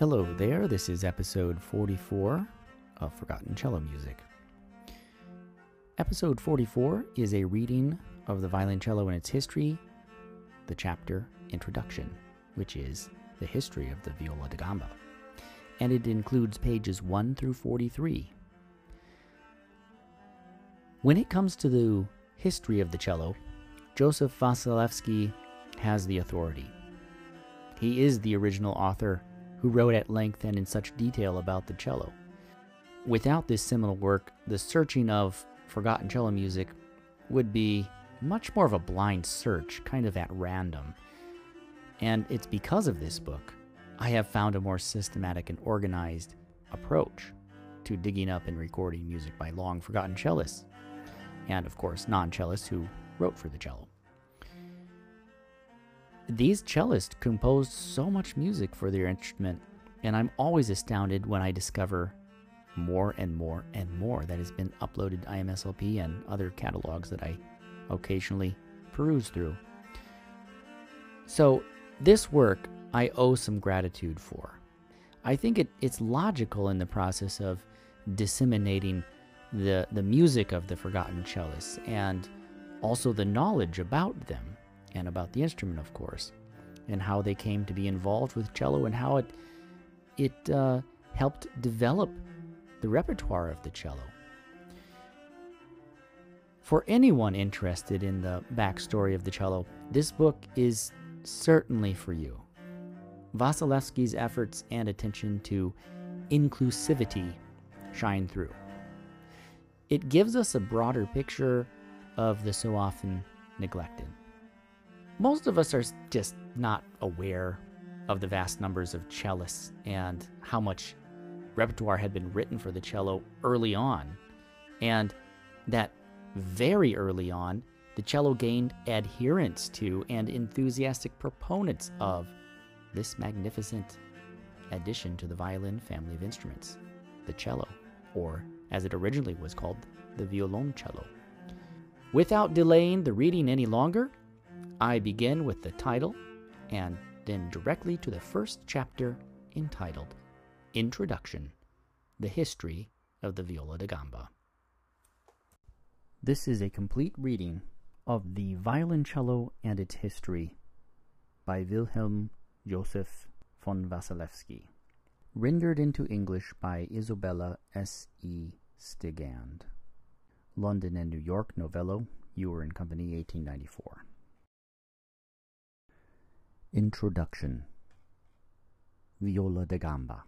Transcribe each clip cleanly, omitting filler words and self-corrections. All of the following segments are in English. Hello there, this is episode 44 of Forgotten Cello Music. Episode 44 is a reading of the violoncello and its history, the chapter Introduction, which is the history of the viola da gamba, and it includes pages 1 through 43. When it comes to the history of the cello, Joseph Faselavsky has the authority. He is the original author who wrote at length and in such detail about the cello. Without this seminal work, the searching of forgotten cello music would be much more of a blind search, kind of at random. And it's because of this book I have found a more systematic and organized approach to digging up and recording music by long-forgotten cellists, and of course non-cellists who wrote for the cello. These cellists composed so much music for their instrument, and I'm always astounded when I discover more and more and more that has been uploaded to IMSLP and other catalogs that I occasionally peruse through. So this work I owe some gratitude for. I think it's logical in the process of disseminating the music of the forgotten cellists and also the knowledge about them, and about the instrument, of course, and how they came to be involved with cello and how it helped develop the repertoire of the cello. For anyone interested in the backstory of the cello, this book is certainly for you. Vasilevsky's efforts and attention to inclusivity shine through. It gives us a broader picture of the so often neglected. Most of us are just not aware of the vast numbers of cellists and how much repertoire had been written for the cello early on, and that very early on, the cello gained adherence to and enthusiastic proponents of this magnificent addition to the violin family of instruments, the cello, or as it originally was called, the violoncello. Without delaying the reading any longer, I begin with the title and then directly to the first chapter entitled Introduction, the History of the Viola da Gamba. This is a complete reading of the Violoncello and its History by Wilhelm Joseph von Wasilewski, rendered into English by Isabella S. E. Stigand, London and New York, Novello, Ewer and Company, 1894. Introduction. Viola da Gamba.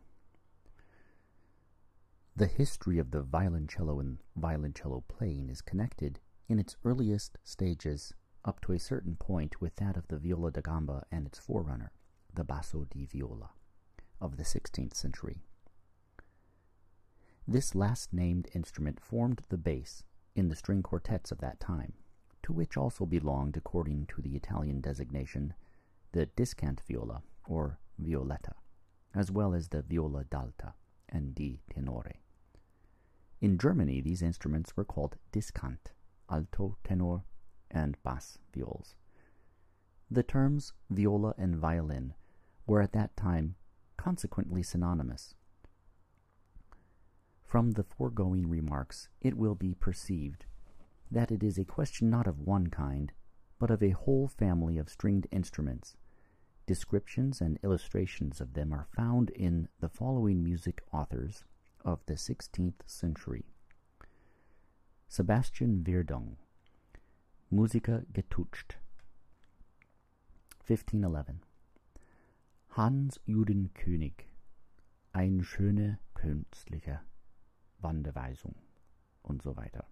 The history of the violoncello and violoncello playing is connected in its earliest stages up to a certain point with that of the viola da gamba and its forerunner, the basso di viola, of the 16th century. This last-named instrument formed the bass in the string quartets of that time, to which also belonged, according to the Italian designation, the discant viola, or violetta, as well as the viola d'alta and di tenore. In Germany, these instruments were called discant, alto tenor, and bass viols. The terms viola and violin were at that time consequently synonymous. From the foregoing remarks, it will be perceived that it is a question not of one kind, but of a whole family of stringed instruments. Descriptions and illustrations of them are found in the following music authors of the 16th century. Sebastian Virdung, Musica Getucht, 1511. Hans Juden König, eine schöne künstliche Wanderweisung, und so weiter,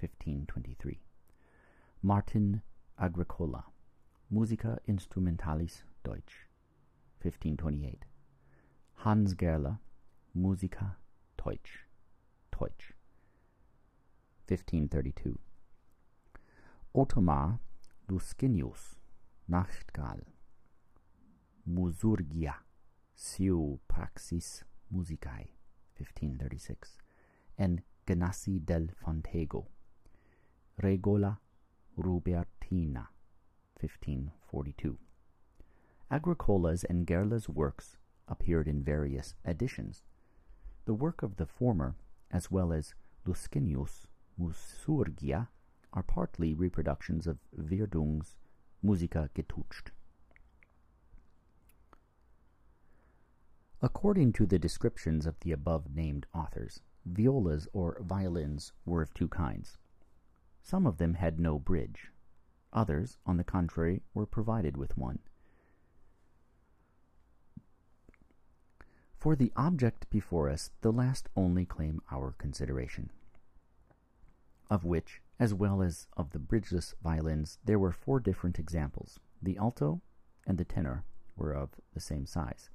1523. Martin Agricola, Musica Instrumentalis Deutsch, 1528. Hans Gerla, Musica Deutsch, 1532. Ottomar Luskinius, Nachtgall, Musurgia, Seu Praxis Musicae, 1536. And Genasi del Fontego, Regola Rubertina, 1542. Agricola's and Gerla's works appeared in various editions. The work of the former, as well as Luskinius' Musurgia, are partly reproductions of Virdung's Musica Getucht. According to the descriptions of the above-named authors, violas or violins were of two kinds. Some of them had no bridge. Others, on the contrary, were provided with one. For the object before us, the last only claim our consideration, of which, as well as of the bridgeless violins, there were four different examples. The alto and the tenor were of the same size,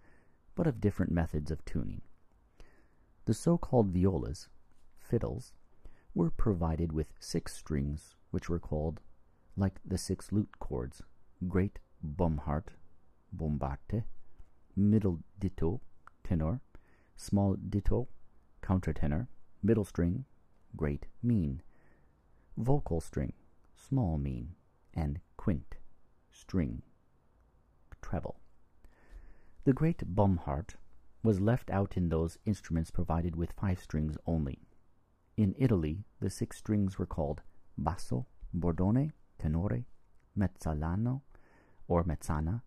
but of different methods of tuning. The so-called violas, fiddles, were provided with six strings, which were called, like the six lute chords, great bomhart, bombarte, middle ditto, tenor, small ditto, countertenor, middle string, great mean, vocal string, small mean, and quint, string, treble. The great bomhart was left out in those instruments provided with five strings only. In Italy, the six strings were called basso, bordone, tenore, mezzalano, or mezzana,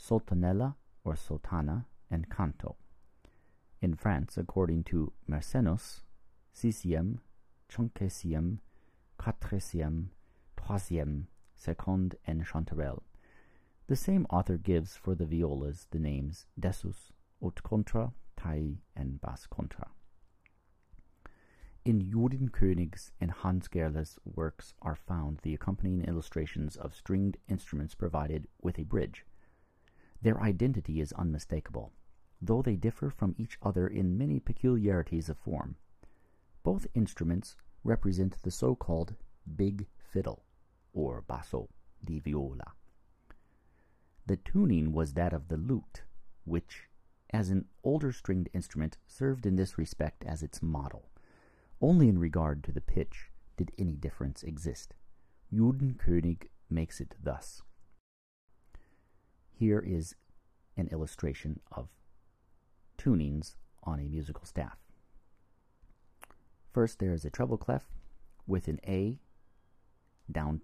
soltanella, or sotana, and canto. In France, according to Mercenus, sixième, cinquième, quatrième, troisième, seconde, and chanterelle. The same author gives for the violas the names Dessus, Haute Contra, Taille, and Basse Contra. In Juden König's and Hans Gerla's works are found the accompanying illustrations of stringed instruments provided with a bridge. Their identity is unmistakable, though they differ from each other in many peculiarities of form. Both instruments represent the so-called big fiddle, or basso di viola. The tuning was that of the lute, which, as an older stringed instrument, served in this respect as its model. Only in regard to the pitch did any difference exist. Juden König makes it thus. Here is an illustration of tunings on a musical staff. First, there is a treble clef with an A down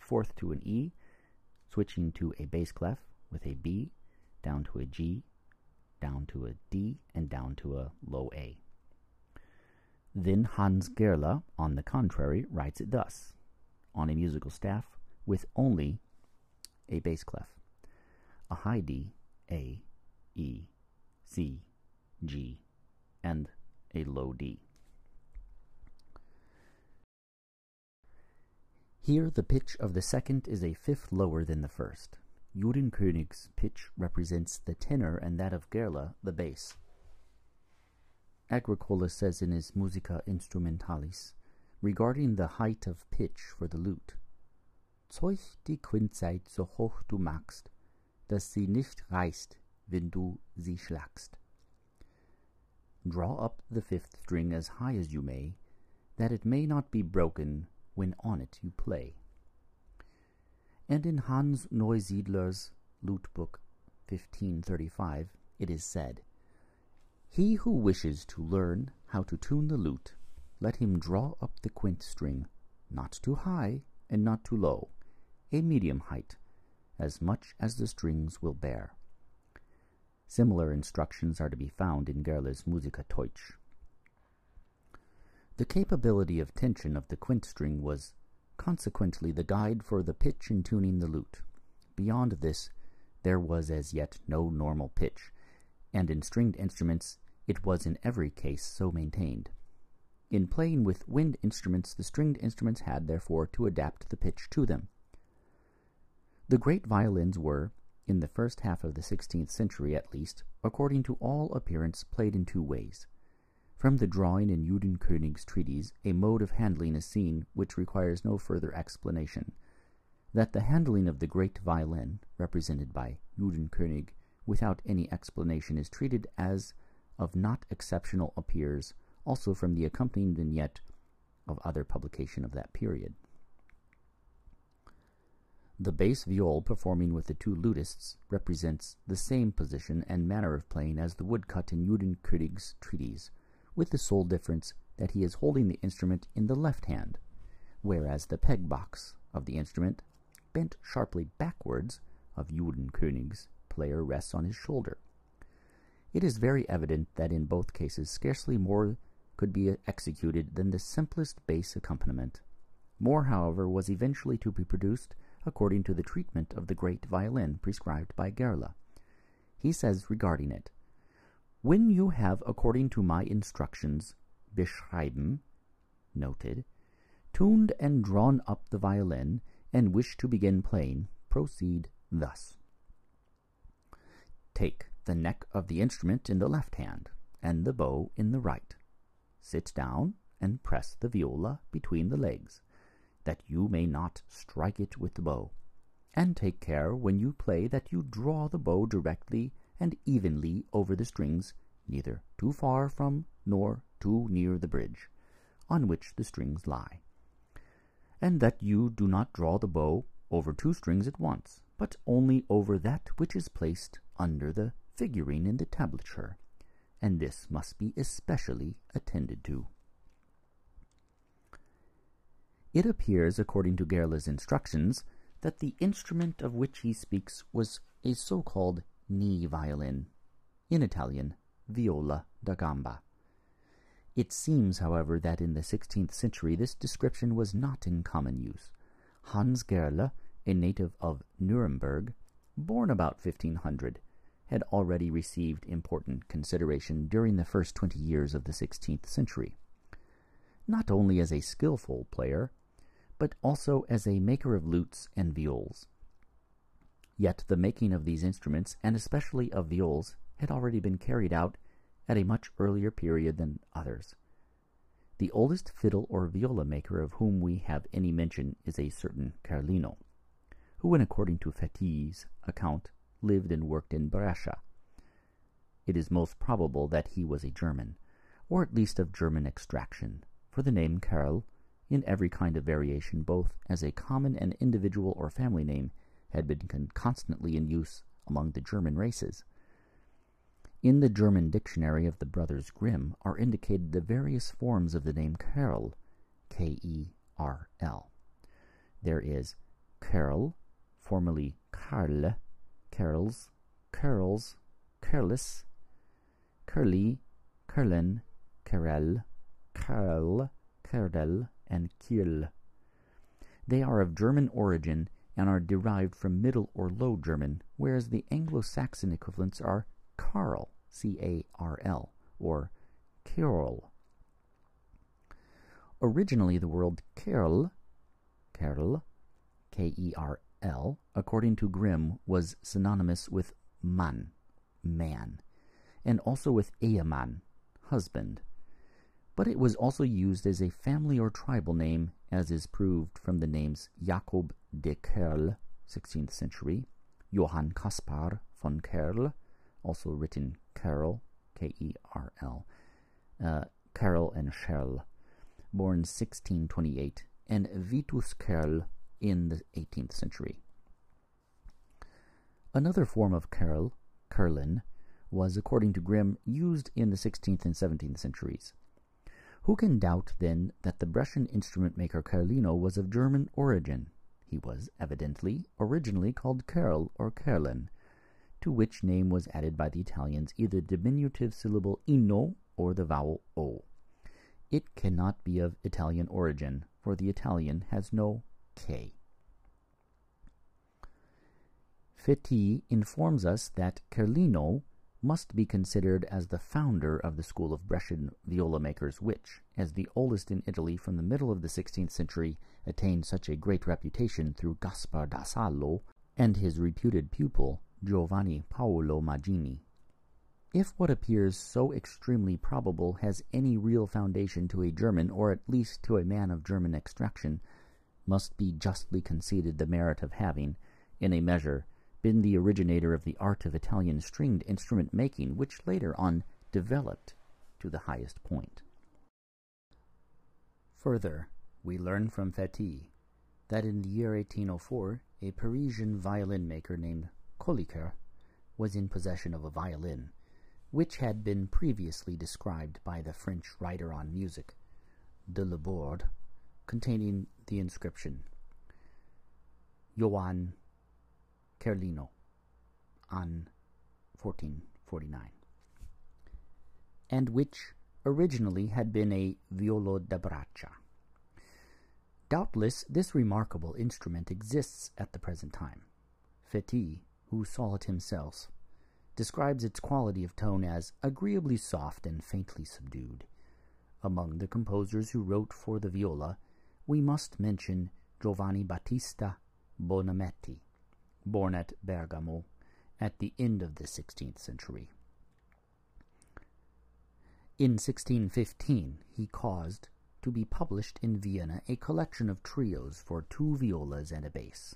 fourth to an E, switching to a bass clef with a B, down to a G, down to a D, and down to a low A. Then Hans Gerla, on the contrary, writes it thus, on a musical staff with only a bass clef, a high D, A, E, C, G, and a low D. Here the pitch of the second is a fifth lower than the first. Juden König's pitch represents the tenor and that of Gerla the bass. Agricola says in his Musica Instrumentalis, regarding the height of pitch for the lute, Zeug die Quintzeit so hoch du magst, dass sie nicht reißt, wenn du sie schlagst. Draw up the fifth string as high as you may, that it may not be broken when on it you play. And in Hans Neusiedler's Lute Book 1535 it is said, He who wishes to learn how to tune the lute, let him draw up the quint string, not too high and not too low, a medium height, as much as the strings will bear. Similar instructions are to be found in Gerla's Musica Deutsch. The capability of tension of the quint string was, consequently, the guide for the pitch in tuning the lute. Beyond this, there was as yet no normal pitch, and in stringed instruments it was in every case so maintained. In playing with wind instruments, the stringed instruments had, therefore, to adapt the pitch to them. The great violins were, in the first half of the 16th century at least, according to all appearance, played in two ways. From the drawing in Juden König's treatise, a mode of handling is seen which requires no further explanation, that the handling of the great violin, represented by Juden König, without any explanation is treated as of not exceptional appears also from the accompanying vignette of other publication of that period. The bass viol performing with the two lutists represents the same position and manner of playing as the woodcut in Juden König's treatise, with the sole difference that he is holding the instrument in the left hand, whereas the peg box of the instrument, bent sharply backwards, of Juden König's player rests on his shoulder. It is very evident that in both cases scarcely more could be executed than the simplest bass accompaniment. More, however, was eventually to be produced according to the treatment of the great violin prescribed by Gerla. He says regarding it, "When you have, according to my instructions, beschreiben, noted, tuned and drawn up the violin, and wish to begin playing, proceed thus. Take the neck of the instrument in the left hand, and the bow in the right. Sit down, and press the viola between the legs, that you may not strike it with the bow. And take care, when you play, that you draw the bow directly and evenly over the strings, neither too far from nor too near the bridge, on which the strings lie. And that you do not draw the bow over two strings at once, but only over that which is placed under the figuring in the tablature, and this must be especially attended to." It appears, according to Gerla's instructions, that the instrument of which he speaks was a so-called knee violin, in Italian, viola da gamba. It seems, however, that in the 16th century this description was not in common use. Hans Gerla, a native of Nuremberg, born about 1500, had already received important consideration during the first 20 years of the 16th century, not only as a skillful player, but also as a maker of lutes and viols. Yet the making of these instruments, and especially of viols, had already been carried out at a much earlier period than others. The oldest fiddle or viola maker of whom we have any mention is a certain Carlino, who, according to Fétis' account, lived and worked in Brescia. It is most probable that he was a German, or at least of German extraction, for the name Kerl, in every kind of variation, both as a common and individual or family name, had been constantly in use among the German races. In the German dictionary of the Brothers Grimm are indicated the various forms of the name Kerl, K-E-R-L. There is Kerl, formerly Karl, Kerls, Curls, Curlis, Curly, Curlin, Kerel, Kerl, Kerdel, and Kiel. They are of German origin and are derived from Middle or Low German, whereas the Anglo-Saxon equivalents are Carl, C-A-R-L, or Kerl. Originally, the word Kerl, Kerl, K-E-R-L, according to Grimm, was synonymous with man, man, and also with Ehemann, husband. But it was also used as a family or tribal name, as is proved from the names Jacob de Kerl, 16th century, Johann Kaspar von Kerl, also written Kerl, K-E-R-L, Kerl and Scherl, born 1628, and Vitus Kerl in the 18th century. Another form of Kerl, Kerlin, was, according to Grimm, used in the 16th and 17th centuries. Who can doubt, then, that the Brescian instrument maker Carlino was of German origin? He was, evidently, originally called Kerl or Kerlin, to which name was added by the Italians either the diminutive syllable ino or the vowel o. It cannot be of Italian origin, for the Italian has no k. Fétis informs us that Carlino must be considered as the founder of the school of Brescian viola makers, which, as the oldest in Italy from the middle of the 16th century, attained such a great reputation through Gaspar da Salo and his reputed pupil, Giovanni Paolo Magini. If what appears so extremely probable has any real foundation to a German, or at least to a man of German extraction, must be justly conceded the merit of having, in a measure, been the originator of the art of Italian stringed instrument making, which later on developed to the highest point. Further, we learn from Fétis that in the year 1804, a Parisian violin maker named Colliquer was in possession of a violin, which had been previously described by the French writer on music, de Laborde, containing the inscription, Johann Carlino, on 1449, and which originally had been a violo da braccia. Doubtless this remarkable instrument exists at the present time. Fétis, who saw it himself, describes its quality of tone as agreeably soft and faintly subdued. Among the composers who wrote for the viola, we must mention Giovanni Battista Bonametti, born at Bergamo at the end of the 16th century. In 1615, he caused to be published in Vienna a collection of trios for two violas and a bass.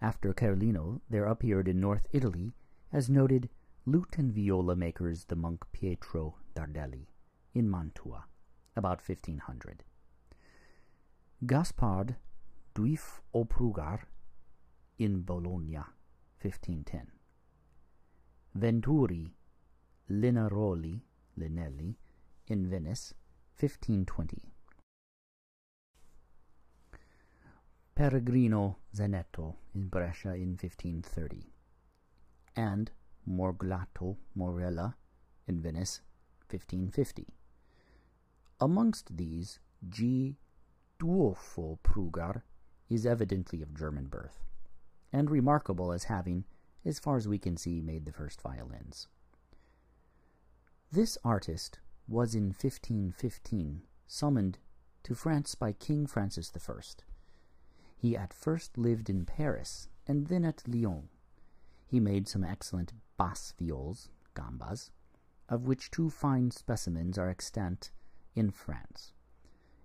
After Carlino, there appeared in North Italy, as noted, lute and viola makers the monk Pietro Dardelli in Mantua, about 1500. Gaspard Duif Oprugar in Bologna, 1510. Venturi Linaroli in Venice, 1520. Peregrino Zanetto in Brescia in 1530, and Morglato Morella in Venice, 1550. Amongst these, G. Duofo Prugar is evidently of German birth, and remarkable as having, as far as we can see, made the first violins. This artist was in 1515 summoned to France by King Francis I. He at first lived in Paris, and then at Lyon. He made some excellent bass viols, gambas, of which two fine specimens are extant in France.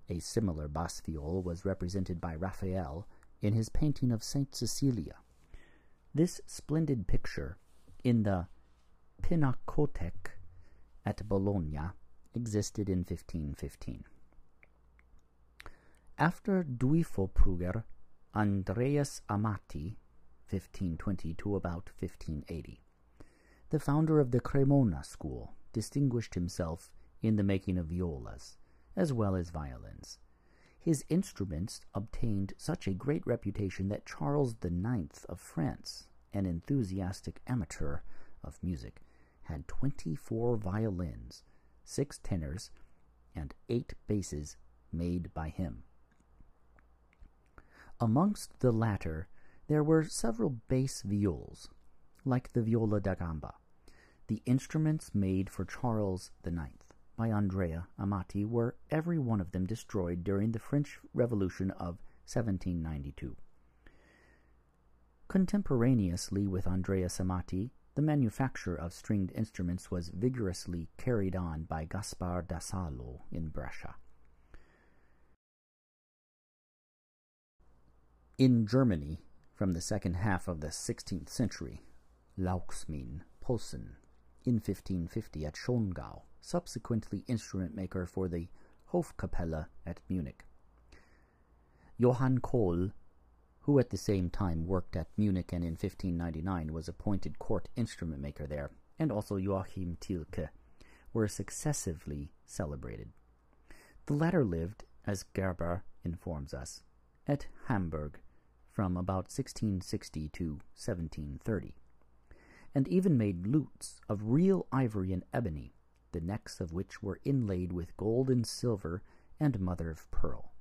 A similar bass viol was represented by Raphael in his painting of Saint Cecilia. This splendid picture in the Pinacothèque at Bologna existed in 1515. After Duifo Pruger, Andreas Amati, 1520 to about 1580, the founder of the Cremona school, distinguished himself in the making of violas, as well as violins. His instruments obtained such a great reputation that Charles IX of France, an enthusiastic amateur of music, had 24 violins, 6 tenors, and 8 basses made by him. Amongst the latter, there were several bass viols, like the viola da gamba, the instruments made for Charles IX by Andrea Amati were every one of them destroyed during the French Revolution of 1792. Contemporaneously with Andreas Amati, the manufacture of stringed instruments was vigorously carried on by Gaspar da Salo in Brescia. In Germany, from the second half of the 16th century, Lauxmin Posen, in 1550 at Schongau, subsequently instrument maker for the Hofkapelle at Munich. Johann Kohl, who at the same time worked at Munich and in 1599 was appointed court instrument maker there, and also Joachim Tilke, were successively celebrated. The latter lived, as Gerber informs us, at Hamburg from about 1660 to 1730, and even made lutes of real ivory and ebony, the necks of which were inlaid with gold and silver and mother of pearl,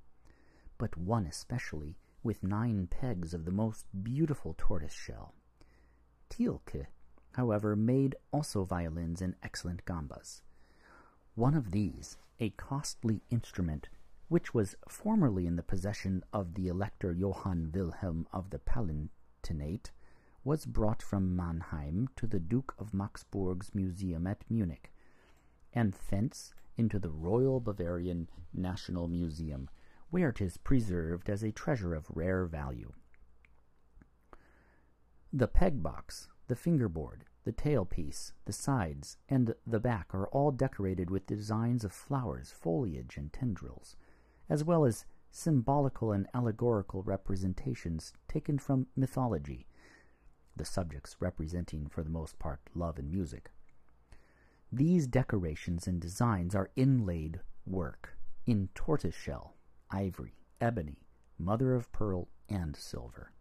but one especially with 9 pegs of the most beautiful tortoise shell. Thielke, however, made also violins and excellent gambas. One of these, a costly instrument, which was formerly in the possession of the Elector Johann Wilhelm of the Palatinate, was brought from Mannheim to the Duke of Maxburg's museum at Munich, and thence into the Royal Bavarian National Museum, where it is preserved as a treasure of rare value. The peg box, the fingerboard, the tailpiece, the sides, and the back are all decorated with designs of flowers, foliage, and tendrils, as well as symbolical and allegorical representations taken from mythology, the subjects representing for the most part love and music. These decorations and designs are inlaid work in tortoiseshell, ivory, ebony, mother of pearl, and silver.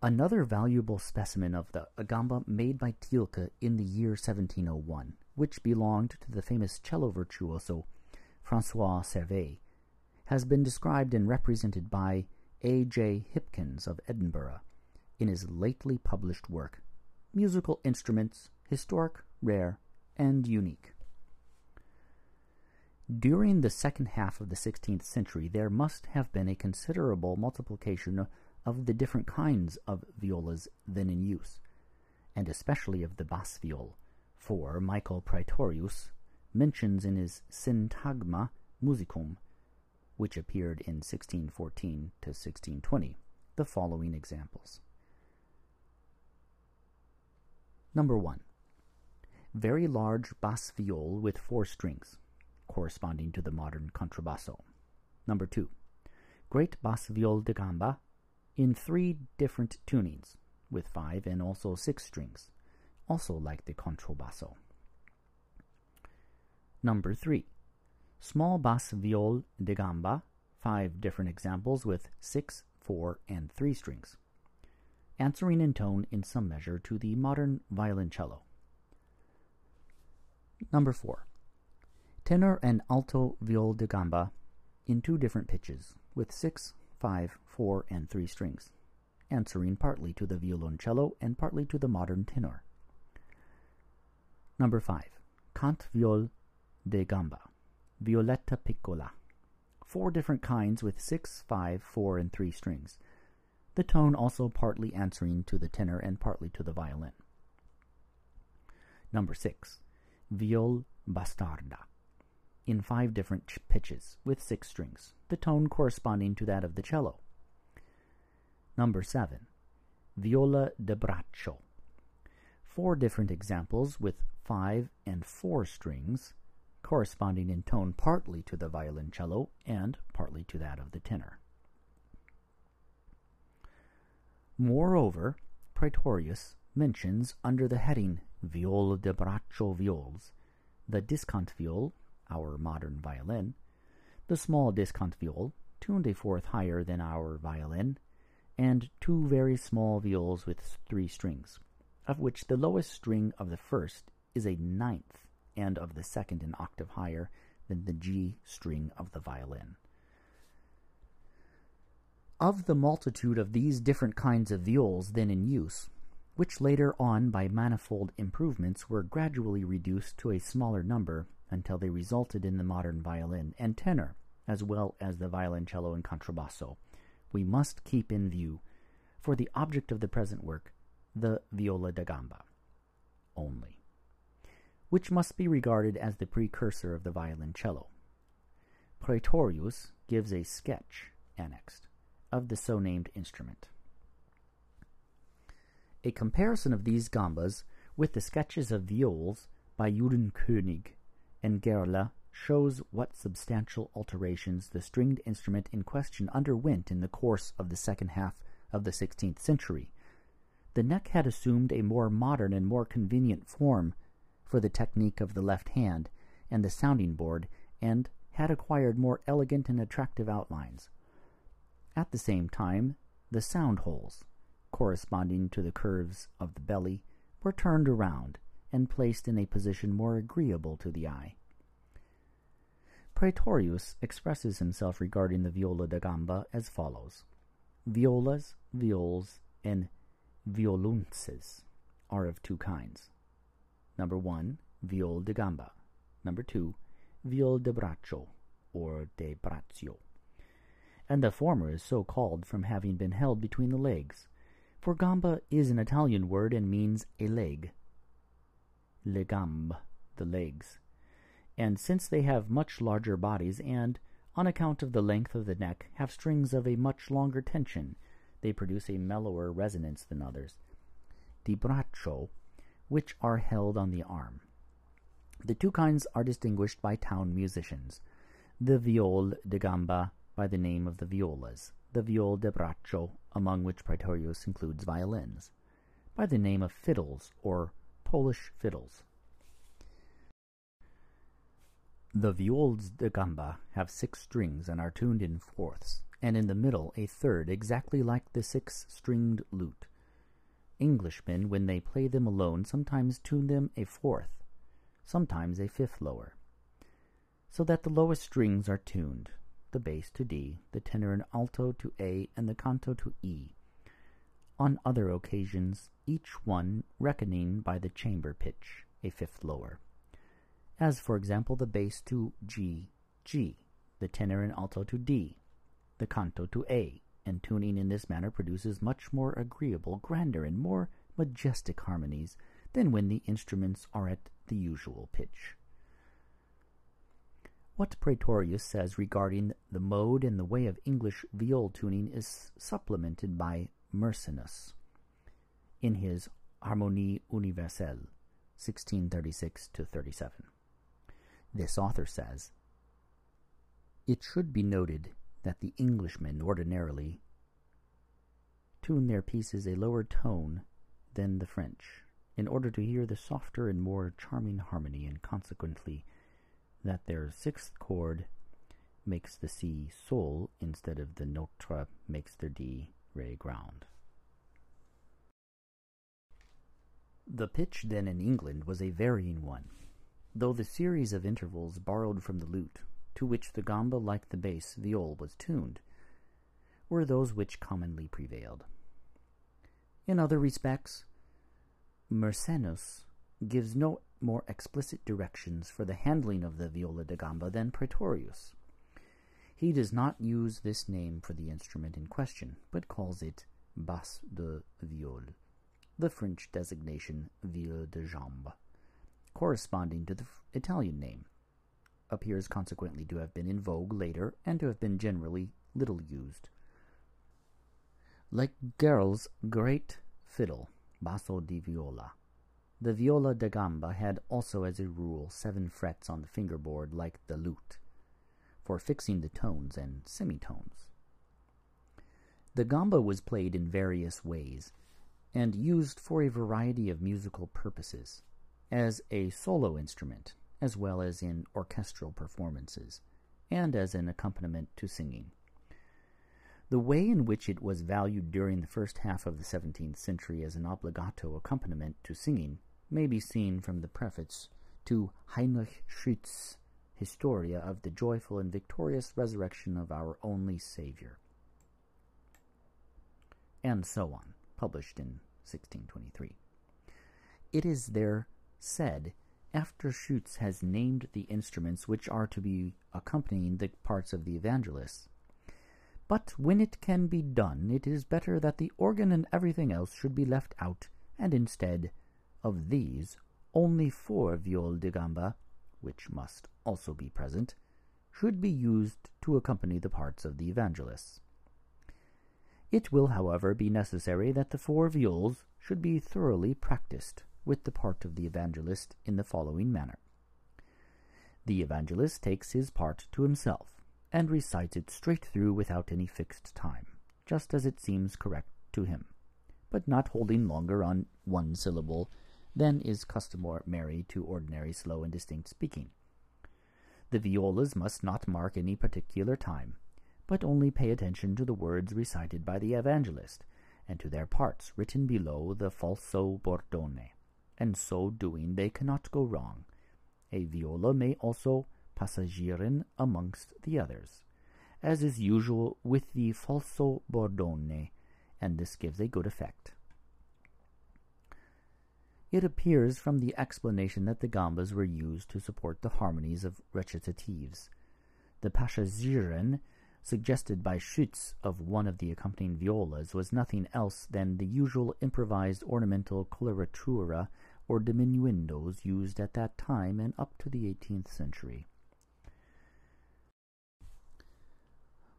Another valuable specimen of the agamba made by Tielke in the year 1701, which belonged to the famous cello virtuoso François Servais, has been described and represented by A. J. Hipkins of Edinburgh in his lately published work, Musical Instruments, Historic, Rare, and Unique. During the second half of the 16th century, there must have been a considerable multiplication of the different kinds of violas then in use, and especially of the bass viol, for Michael Praetorius mentions in his Syntagma Musicum, which appeared in 1614 to 1620, the following examples. Number 1. Very large bass viol with 4 strings, corresponding to the modern contrabasso. Number 2. Great bass viol da gamba in 3 different tunings, with 5 and also 6 strings, also like the contrabasso. Number 3. Small bass viol da gamba, 5 different examples with 6, 4, and 3 strings, answering in tone in some measure to the modern violoncello. Number 4. Tenor and alto viol da gamba in 2 different pitches with 6, 5, 4, and 3 strings, answering partly to the violoncello and partly to the modern tenor. Number 5. Cant viol da gamba, violetta piccola, 4 different kinds with 6, 5, 4, and 3 strings, the tone also partly answering to the tenor and partly to the violin. Number 6. Viol bastarda, in 5 different pitches, with 6 strings, the tone corresponding to that of the cello. Number 7. Viola de braccio, 4 different examples, with 5 and 4 strings, corresponding in tone partly to the violoncello and partly to that of the tenor. Moreover, Praetorius mentions under the heading Viol de Braccio Viols the discant viol, our modern violin, the small discant viol, tuned a 4th higher than our violin, and 2 very small viols with 3 strings, of which the lowest string of the first is a 9th, and of the second an octave higher than the G string of the violin. Of the multitude of these different kinds of viols then in use, which later on by manifold improvements were gradually reduced to a smaller number until they resulted in the modern violin and tenor, as well as the violoncello and contrabasso, we must keep in view, for the object of the present work, the viola da gamba only, which must be regarded as the precursor of the violoncello. Praetorius gives a sketch annexed of the so-named instrument. A comparison of these gambas with the sketches of viols by Juden König and Gerla shows what substantial alterations the stringed instrument in question underwent in the course of the second half of the 16th century. The neck had assumed a more modern and more convenient form for the technique of the left hand and the sounding board, and had acquired more elegant and attractive outlines. At the same time, the sound holes, corresponding to the curves of the belly, were turned around and placed in a position more agreeable to the eye. Praetorius expresses himself regarding the viola da gamba as follows. Violas, viols, and violunces are of 2 kinds. Number 1, viol da gamba. Number 2, viol de braccio, or de braccio. And the former is so called from having been held between the legs, for gamba is an Italian word and means a leg, le gambe, the legs, and since they have much larger bodies and, on account of the length of the neck, have strings of a much longer tension, they produce a mellower resonance than others, di braccio, which are held on the arm. The 2 kinds are distinguished by town musicians. the viol de gamba by the name of the violas, the viol de braccio, among which Praetorius includes violins, by the name of fiddles or Polish fiddles. The viols de gamba have 6 strings and are tuned in fourths, and in the middle a third exactly like the 6-stringed lute. Englishmen, when they play them alone, sometimes tune them a fourth, sometimes a fifth lower, so that the lowest strings are tuned, the bass to D, the tenor and alto to A, and the canto to E, on other occasions each one reckoning by the chamber pitch, a fifth lower, as for example the bass to G, G, the tenor and alto to D, the canto to A, and tuning in this manner produces much more agreeable, grander, and more majestic harmonies than when the instruments are at the usual pitch. What Praetorius says regarding the mode and the way of English viol tuning is supplemented by Mercenus in his Harmonie Universelle, 1636-37. This author says, "It should be noted that the Englishmen ordinarily tune their pieces a lower tone than the French, in order to hear the softer and more charming harmony, and consequently that their 6th chord makes the C sol instead of the notre makes their D re ground." The pitch then in England was a varying one, though the series of intervals borrowed from the lute, to which the gamba, like the bass viol, was tuned, were those which commonly prevailed. In other respects, Mercenus gives no more explicit directions for the handling of the viola da gamba than Praetorius. He does not use this name for the instrument in question, but calls it basse de viol, the French designation viol de jambe, corresponding to the Italian name, appears consequently to have been in vogue later and to have been generally little used. Like Gerl's great fiddle, Basso di Viola, the viola da gamba had also as a rule 7 frets on the fingerboard like the lute, for fixing the tones and semitones. The gamba was played in various ways and used for a variety of musical purposes, as a solo instrument, as well as in orchestral performances, and as an accompaniment to singing. The way in which it was valued during the first half of the 17th century as an obbligato accompaniment to singing may be seen from the preface to Heinrich Schütz's Historia of the Joyful and Victorious Resurrection of Our Only Savior, and so on, published in 1623. It is there said, after Schütz has named the instruments which are to be accompanying the parts of the evangelists, "But when it can be done, it is better that the organ and everything else should be left out, and instead of these only 4 viol de gamba, which must also be present, should be used to accompany the parts of the evangelists. It will, however, be necessary that the 4 viols should be thoroughly practised with the part of the evangelist in the following manner. The evangelist takes his part to himself, and recites it straight through without any fixed time, just as it seems correct to him, but not holding longer on one syllable than is customary to ordinary slow and distinct speaking. The violas must not mark any particular time, but only pay attention to the words recited by the evangelist, and to their parts written below the falso bordone, and so doing they cannot go wrong. A viola may also passagieren amongst the others, as is usual with the falso bordone, and this gives a good effect." It appears from the explanation that the gambas were used to support the harmonies of recitatives. The passagieren, suggested by Schütz of one of the accompanying violas, was nothing else than the usual improvised ornamental coloratura or diminuendos used at that time and up to the 18th century.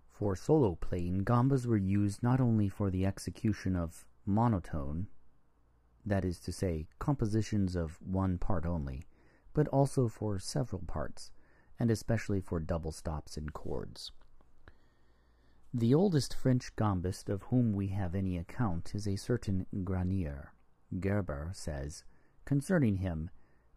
For solo playing, gambas were used not only for the execution of monotone, that is to say, compositions of one part only, but also for several parts, and especially for double stops and chords. The oldest French gambist of whom we have any account is a certain Granier. Gerber says concerning him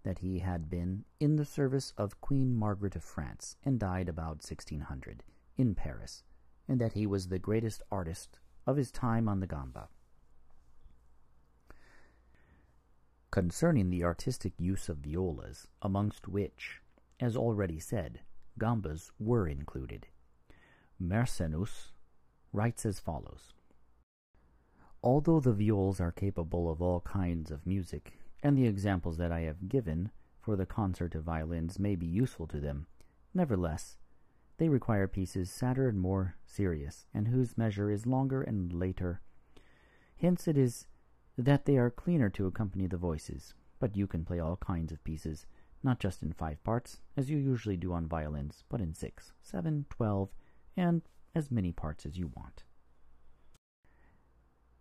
that he had been in the service of Queen Margaret of France and died about 1600 in Paris, and that he was the greatest artist of his time on the gamba. Concerning the artistic use of violas, amongst which, as already said, gambas were included, Mercenus writes as follows. Although the viols are capable of all kinds of music, and the examples that I have given for the concert of violins may be useful to them, nevertheless, they require pieces sadder and more serious, and whose measure is longer and later. Hence it is that they are cleaner to accompany the voices, but you can play all kinds of pieces, not just in 5 parts, as you usually do on violins, but in 6, 7, 12, and as many parts as you want.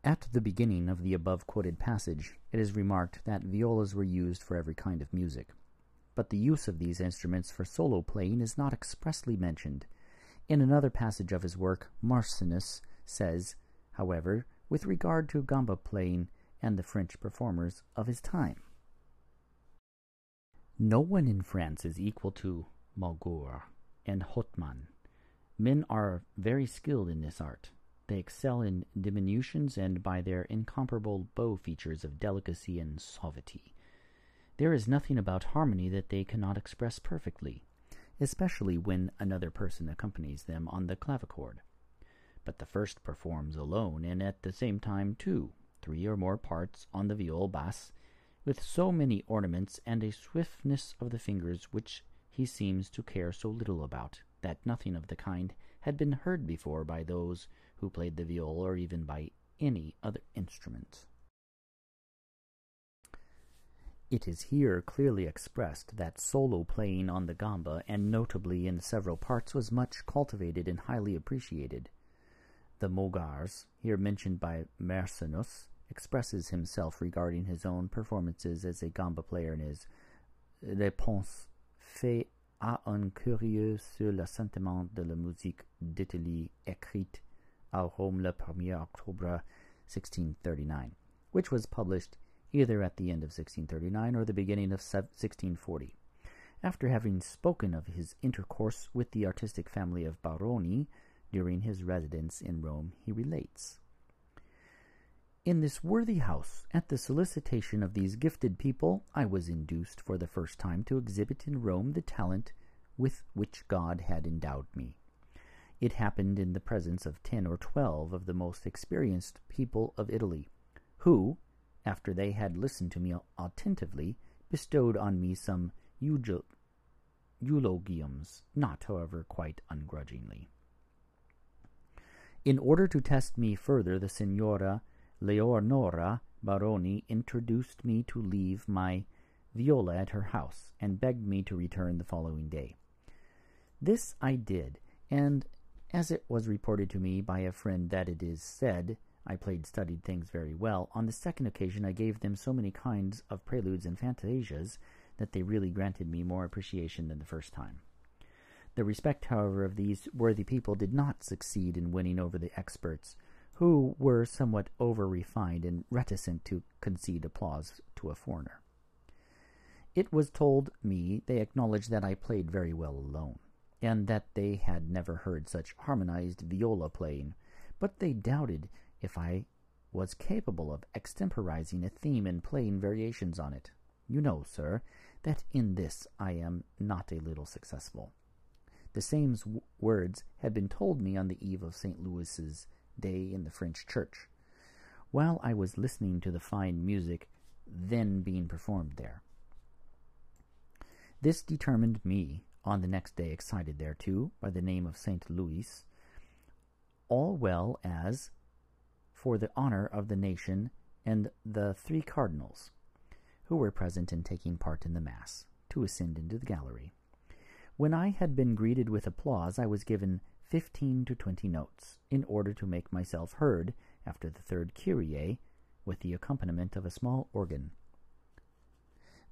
At the beginning of the above-quoted passage, it is remarked that violas were used for every kind of music, but the use of these instruments for solo playing is not expressly mentioned. In another passage of his work, Marcinus says, however, with regard to gamba playing and the French performers of his time, no one in France is equal to Maguer and Hotman. Men are very skilled in this art. They excel in diminutions and by their incomparable bow features of delicacy and suavity. There is nothing about harmony that they cannot express perfectly, especially when another person accompanies them on the clavichord. But the first performs alone, and at the same time 2, 3 or more parts on the viol basse, with so many ornaments and a swiftness of the fingers which he seems to care so little about, that nothing of the kind had been heard before by those who played the viol or even by any other instrument. It is here clearly expressed that solo playing on the gamba, and notably in several parts, was much cultivated and highly appreciated. The Mogars, here mentioned by Mercenus, expresses himself regarding his own performances as a gamba player in his Réponse fait à un curieux sur le sentiment de la musique d'Italie écrite à Rome le 1er Octobre 1639, which was published either at the end of 1639 or the beginning of 1640. After having spoken of his intercourse with the artistic family of Baroni during his residence in Rome, he relates, "In this worthy house, at the solicitation of these gifted people, I was induced for the first time to exhibit in Rome the talent with which God had endowed me. It happened in the presence of 10 or 12 of the most experienced people of Italy, who, after they had listened to me attentively, bestowed on me some eulogiums, not, however, quite ungrudgingly. In order to test me further, the Signora Leonora Baroni introduced me to leave my viola at her house, and begged me to return the following day. This I did, and as it was reported to me by a friend that it is said I played studied things very well, on the second occasion I gave them so many kinds of preludes and fantasias that they really granted me more appreciation than the first time. The respect, however, of these worthy people did not succeed in winning over the experts, who were somewhat over-refined and reticent to concede applause to a foreigner. It was told me they acknowledged that I played very well alone, and that they had never heard such harmonized viola playing, but they doubted if I was capable of extemporizing a theme and playing variations on it. You know, sir, that in this I am not a little successful." The same words had been told me on the eve of St. Louis's day in the French church, while I was listening to the fine music then being performed there. This determined me, on the next day excited thereto by the name of Saint Louis, all well as for the honor of the nation and the 3 cardinals, who were present and taking part in the mass, to ascend into the gallery. When I had been greeted with applause, I was given 15 to 20 notes, in order to make myself heard after the 3rd Kyrie, with the accompaniment of a small organ.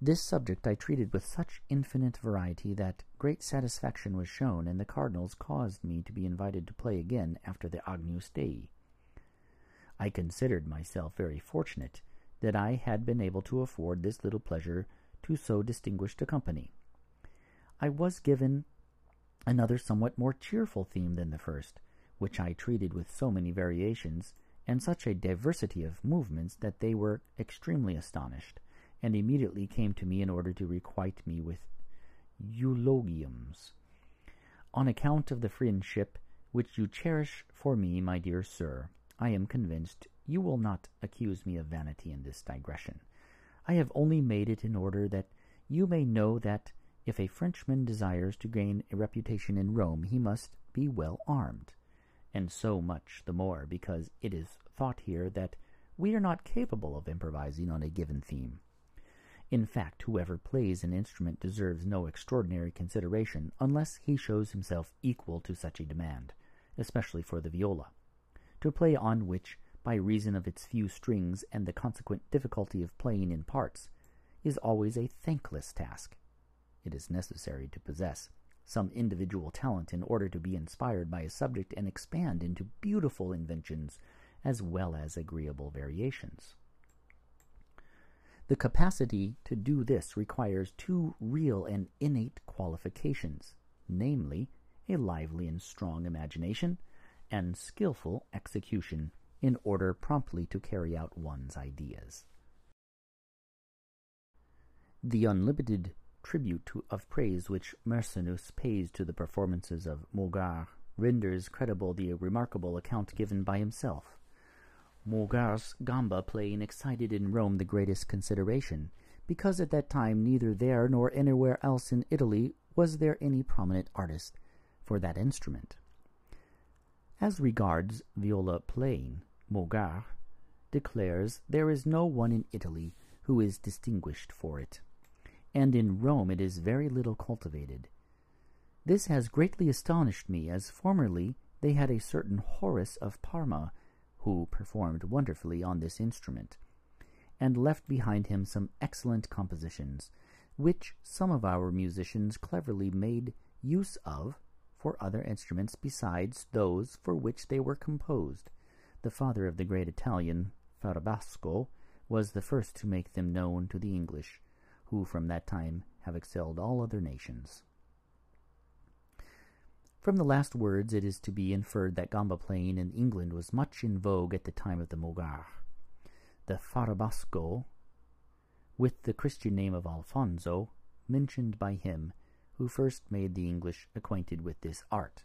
This subject I treated with such infinite variety that great satisfaction was shown, and the cardinals caused me to be invited to play again after the Agnus Dei. I considered myself very fortunate that I had been able to afford this little pleasure to so distinguished a company. I was given another somewhat more cheerful theme than the first, which I treated with so many variations and such a diversity of movements that they were extremely astonished, and immediately came to me in order to requite me with eulogiums. On account of the friendship which you cherish for me, my dear sir, I am convinced you will not accuse me of vanity in this digression. I have only made it in order that you may know that if a Frenchman desires to gain a reputation in Rome, he must be well armed, and so much the more because it is thought here that we are not capable of improvising on a given theme. In fact, whoever plays an instrument deserves no extraordinary consideration unless he shows himself equal to such a demand, especially for the viola, to play on which, by reason of its few strings and the consequent difficulty of playing in parts, is always a thankless task. It is necessary to possess some individual talent in order to be inspired by a subject and expand into beautiful inventions as well as agreeable variations. The capacity to do this requires two real and innate qualifications, namely, a lively and strong imagination and skillful execution, in order promptly to carry out one's ideas. The unlimited tribute of praise which Mercenus pays to the performances of Maguer renders credible the remarkable account given by himself. Maguer's gamba playing excited in Rome the greatest consideration, because at that time neither there nor anywhere else in Italy was there any prominent artist for that instrument. As regards viola playing, Maguer declares there is no one in Italy who is distinguished for it, and in Rome it is very little cultivated. This has greatly astonished me, as formerly they had a certain Horace of Parma, who performed wonderfully on this instrument, and left behind him some excellent compositions, which some of our musicians cleverly made use of for other instruments besides those for which they were composed. The father of the great Italian, Farabasco, was the first to make them known to the English, who from that time have excelled all other nations. From the last words it is to be inferred that gamba playing in England was much in vogue at the time of the Maguer. The Farabasco, with the Christian name of Alfonso, mentioned by him who first made the English acquainted with this art,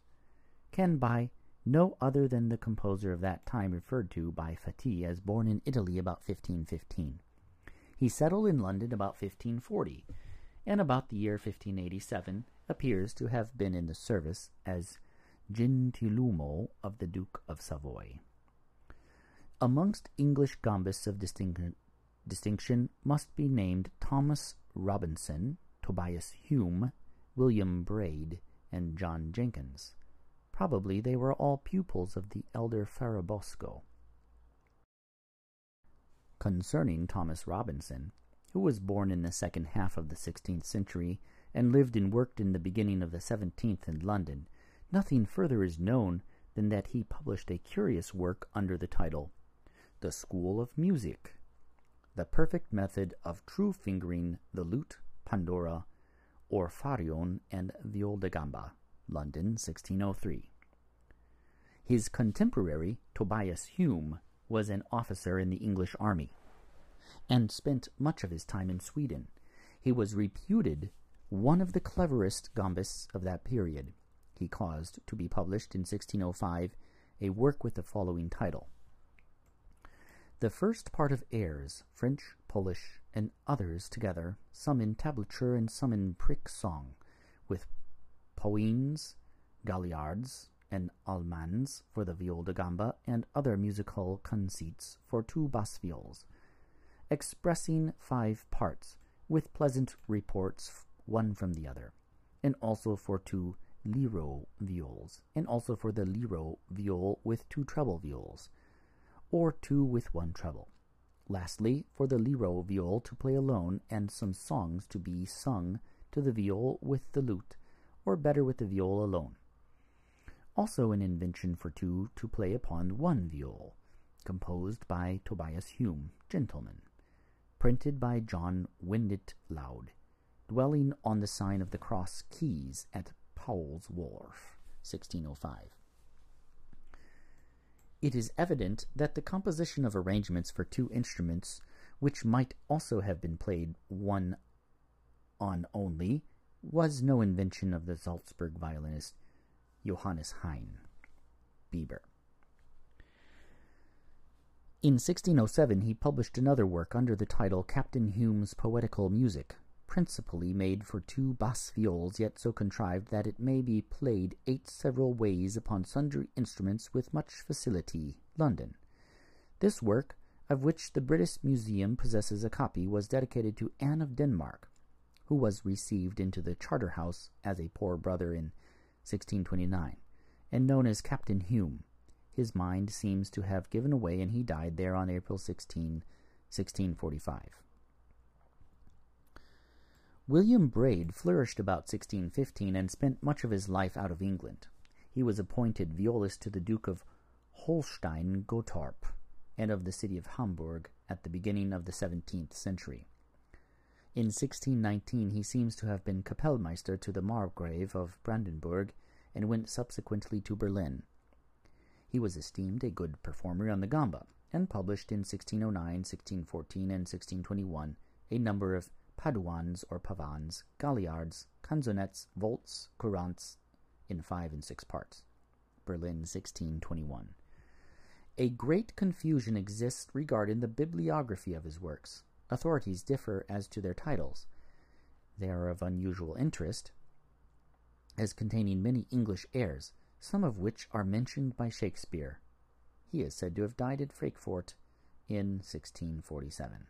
can by no other than the composer of that time referred to by Fétis as born in Italy about 1515. He settled in London about 1540, and about the year 1587 appears to have been in the service as Gentilumo of the Duke of Savoy. Amongst English gambists of distinction must be named Thomas Robinson, Tobias Hume, William Braid, and John Jenkins. Probably they were all pupils of the elder Farabosco. Concerning Thomas Robinson, who was born in the second half of the 16th century, and lived and worked in the beginning of the 17th in London, nothing further is known than that he published a curious work under the title, The School of Music, The Perfect Method of True Fingering the Lute, Pandora, Orfarion, and Viol de Gamba, London, 1603. His contemporary, Tobias Hume, was an officer in the English army, and spent much of his time in Sweden. He was reputed one of the cleverest gambists of that period. He caused to be published in 1605 a work with the following title, The First Part of Airs, French, Polish, and Others Together, some in tablature and some in prick song, with poines, galliards, and almans for the viol de gamba, and other musical conceits for two bass viols, expressing 5 parts, with pleasant reports one from the other, and also for 2 liro viols, and also for the liro viol with 2 treble viols, or 2 with 1 treble, Lastly, for the liro viol to play alone, and some songs to be sung to the viol with the lute, or better with the viol alone. Also an invention for two to play upon one viol, composed by Tobias Hume, gentleman, printed by John Windit Loud, dwelling on the sign of the Cross Keys at Powell's Wharf, 1605. It is evident that the composition of arrangements for two instruments, which might also have been played one on only, was no invention of the Salzburg violinist Johannes Hein Bieber. In 1607 he published another work under the title Captain Hume's Poetical Music, principally made for two bass viols, yet so contrived that it may be played eight several ways upon sundry instruments with much facility, London. This work, of which the British Museum possesses a copy, was dedicated to Anne of Denmark, who was received into the Charterhouse as a poor brother in 1629, and known as Captain Hume. His mind seems to have given away, and he died there on April 16, 1645. William Braid flourished about 1615 and spent much of his life out of England. He was appointed violist to the Duke of Holstein-Gottorp and of the city of Hamburg at the beginning of the 17th century. In 1619 he seems to have been Kapellmeister to the Margrave of Brandenburg and went subsequently to Berlin. He was esteemed a good performer on the gamba, and published in 1609, 1614, and 1621 a number of Paduans or Pavans, Galliards, Canzonets, Volts, Courants in 5 and 6 parts. Berlin, 1621. A great confusion exists regarding the bibliography of his works. Authorities differ as to their titles. They are of unusual interest, as containing many English airs, some of which are mentioned by Shakespeare. He is said to have died at Frankfort in 1647.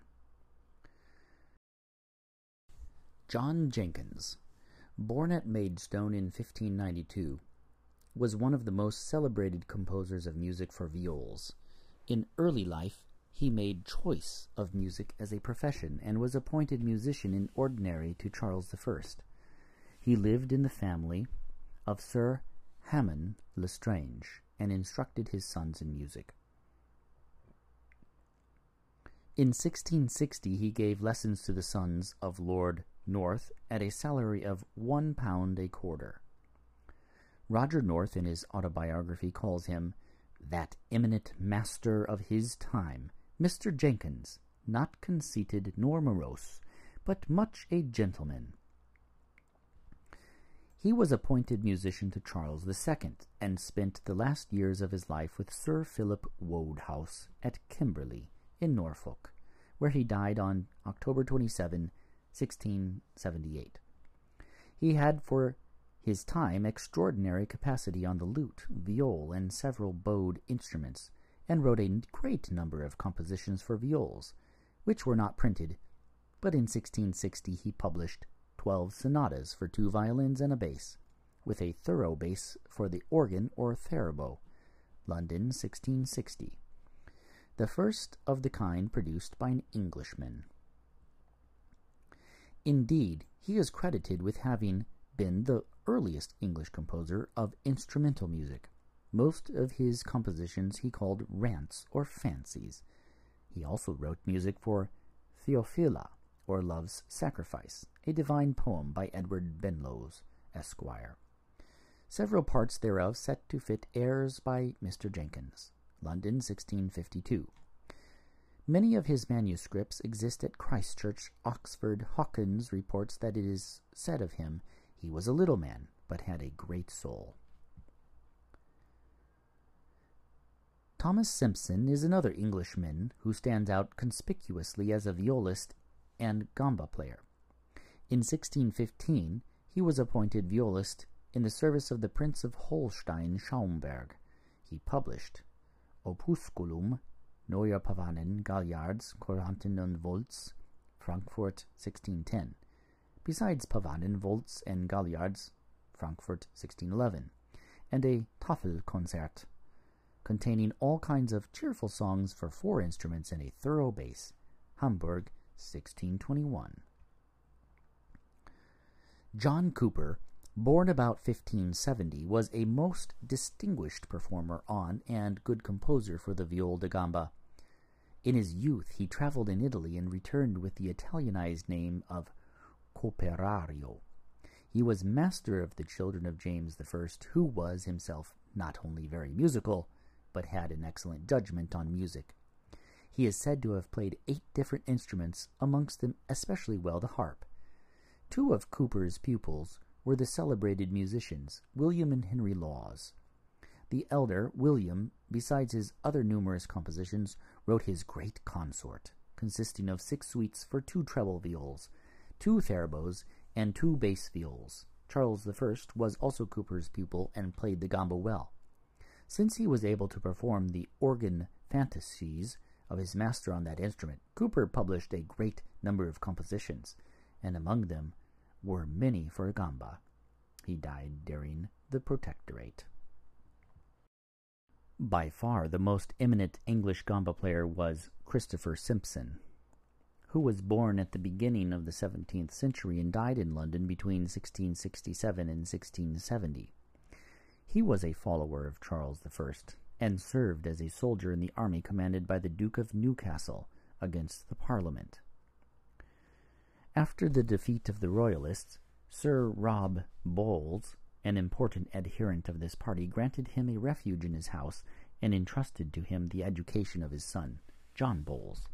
John Jenkins, born at Maidstone in 1592, was one of the most celebrated composers of music for viols. In early life, he made choice of music as a profession and was appointed musician in ordinary to Charles I. He lived in the family of Sir Hamon Lestrange and instructed his sons in music. In 1660 he gave lessons to the sons of Lord North at a salary of £1 a quarter. Roger North in his autobiography calls him that eminent master of his time, Mr. Jenkins, not conceited nor morose, but much a gentleman. He was appointed musician to Charles II, and spent the last years of his life with Sir Philip Wodehouse at Kimberley, in Norfolk, where he died on October 27, 1678. He had for his time extraordinary capacity on the lute, viol, and several bowed instruments, and wrote a great number of compositions for viols, which were not printed, but in 1660 he published 12 sonatas for two violins and a bass, with a thorough bass for the organ or theorbo, London, 1660, the first of the kind produced by an Englishman. Indeed, he is credited with having been the earliest English composer of instrumental music. Most of his compositions he called rants or fancies. He also wrote music for Theophila, or Love's Sacrifice, a divine poem by Edward Benlowes, Esquire. Several parts thereof set to fit airs by Mr. Jenkins, London, 1652. Many of his manuscripts exist at Christchurch, Oxford. Hawkins reports that it is said of him, he was a little man, but had a great soul. Thomas Simpson is another Englishman who stands out conspicuously as a violist and gamba player. In 1615, he was appointed violist in the service of the Prince of Holstein-Schaumburg. He published Opusculum, Neue Pavanen, Galliards, Couranten und Volts, Frankfurt, 1610. Besides Pavanen, Volts, and Galliards, Frankfurt, 1611, and a Tafelkonzert, containing all kinds of cheerful songs for four instruments and a thorough bass. Hamburg, 1621. John Cooper, born about 1570, was a most distinguished performer on and good composer for the viol da gamba. In his youth, he traveled in Italy and returned with the Italianized name of Cooperario. He was master of the children of James I, who was himself not only very musical, but had an excellent judgment on music. He is said to have played 8 different instruments, amongst them especially well the harp. 2 of Cooper's pupils were the celebrated musicians, William and Henry Laws. The elder, William, besides his other numerous compositions, wrote his great consort, consisting of 6 suites for 2 treble viols, 2 therbos, and 2 bass viols. Charles I was also Cooper's pupil and played the gamba well. Since he was able to perform the organ fantasies of his master on that instrument, Cooper published a great number of compositions, and among them were many for gamba. He died during the Protectorate. By far the most eminent English gamba player was Christopher Simpson, who was born at the beginning of the 17th century and died in London between 1667 and 1670. He was a follower of Charles I, and served as a soldier in the army commanded by the Duke of Newcastle against the Parliament. After the defeat of the Royalists, Sir Rob Bowles, an important adherent of this party, granted him a refuge in his house and entrusted to him the education of his son, John Bowles,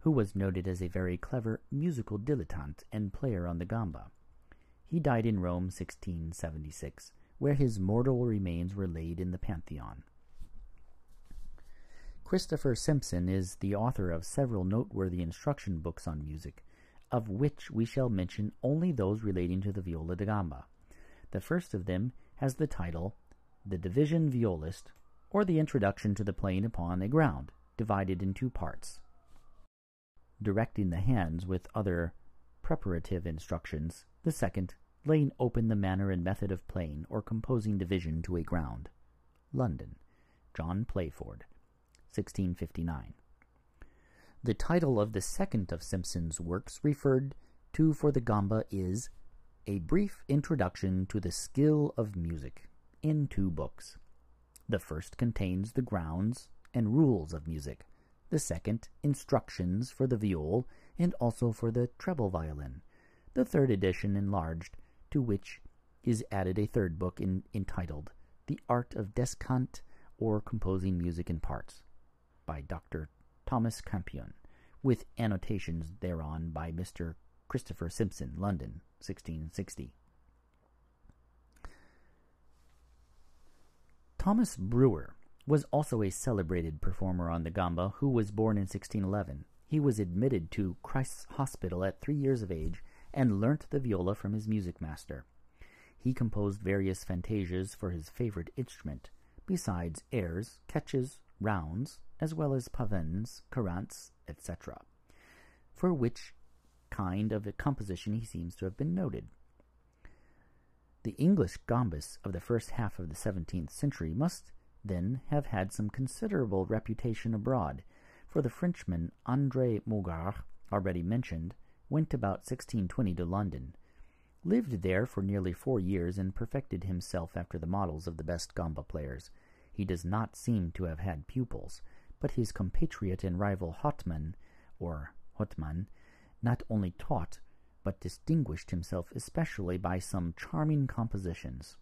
who was noted as a very clever musical dilettante and player on the gamba. He died in Rome 1676, where his mortal remains were laid in the Pantheon. Christopher Simpson is the author of several noteworthy instruction books on music, of which we shall mention only those relating to the viola da gamba. The first of them has the title, The Division Violist, or the Introduction to the Playing upon a Ground, divided in 2 parts, directing the hands with other preparative instructions, the second laying open the manner and method of playing or composing division to a ground. London, John Playford, 1659. The title of the second of Simpson's works referred to for the gamba is A Brief Introduction to the Skill of Music, in 2 books. The first contains the grounds and rules of music, the second instructions for the viol and also for the treble violin, the third edition enlarged, to which is added a third book entitled The Art of Descant, or Composing Music in Parts, by Dr. Thomas Campion, with annotations thereon by Mr. Christopher Simpson, London, 1660. Thomas Brewer was also a celebrated performer on the gamba, who was born in 1611. He was admitted to Christ's Hospital at 3 years of age and learnt the viola from his music master. He composed various fantasias for his favorite instrument, besides airs, catches, rounds, as well as pavans, courants, etc., for which kind of a composition he seems to have been noted. The English gambists of the first half of the 17th century must then have had some considerable reputation abroad, for the Frenchman André Maguer, already mentioned, went about 1620 to London, lived there for nearly 4 years, and perfected himself after the models of the best gamba players. He does not seem to have had pupils, but his compatriot and rival Hotman, or Hotman, not only taught, but distinguished himself especially by some charming compositions.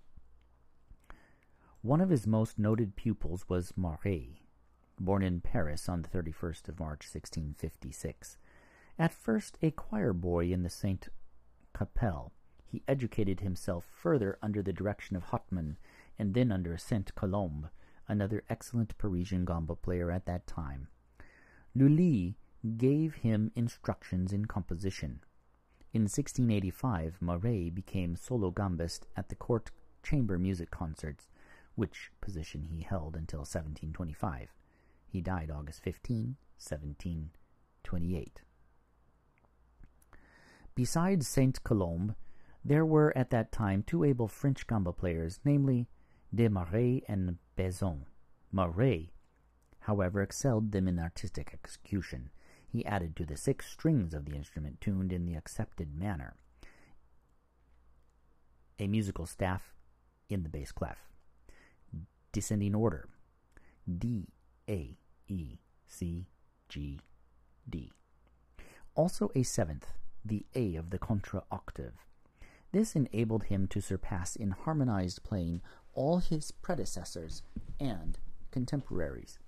One of his most noted pupils was Marais, born in Paris on the 31st of March 1656. At first a choir boy in the Sainte-Chapelle, he educated himself further under the direction of Hotman, and then under Saint-Colombe, another excellent Parisian gamba player at that time. Lully gave him instructions in composition. In 1685, Marais became solo gambist at the court chamber music concerts, which position he held until 1725. He died August 15, 1728. Besides Saint-Colombe, there were at that time 2 able French gamba players, namely Desmarais and Besson, Marais, however, excelled them in artistic execution. He added to the 6 strings of the instrument, tuned in the accepted manner, a musical staff in the bass clef. Descending order: D, A, E, C, G, D. Also a 7th, the A of the contra octave. This enabled him to surpass in harmonized playing all his predecessors and contemporaries.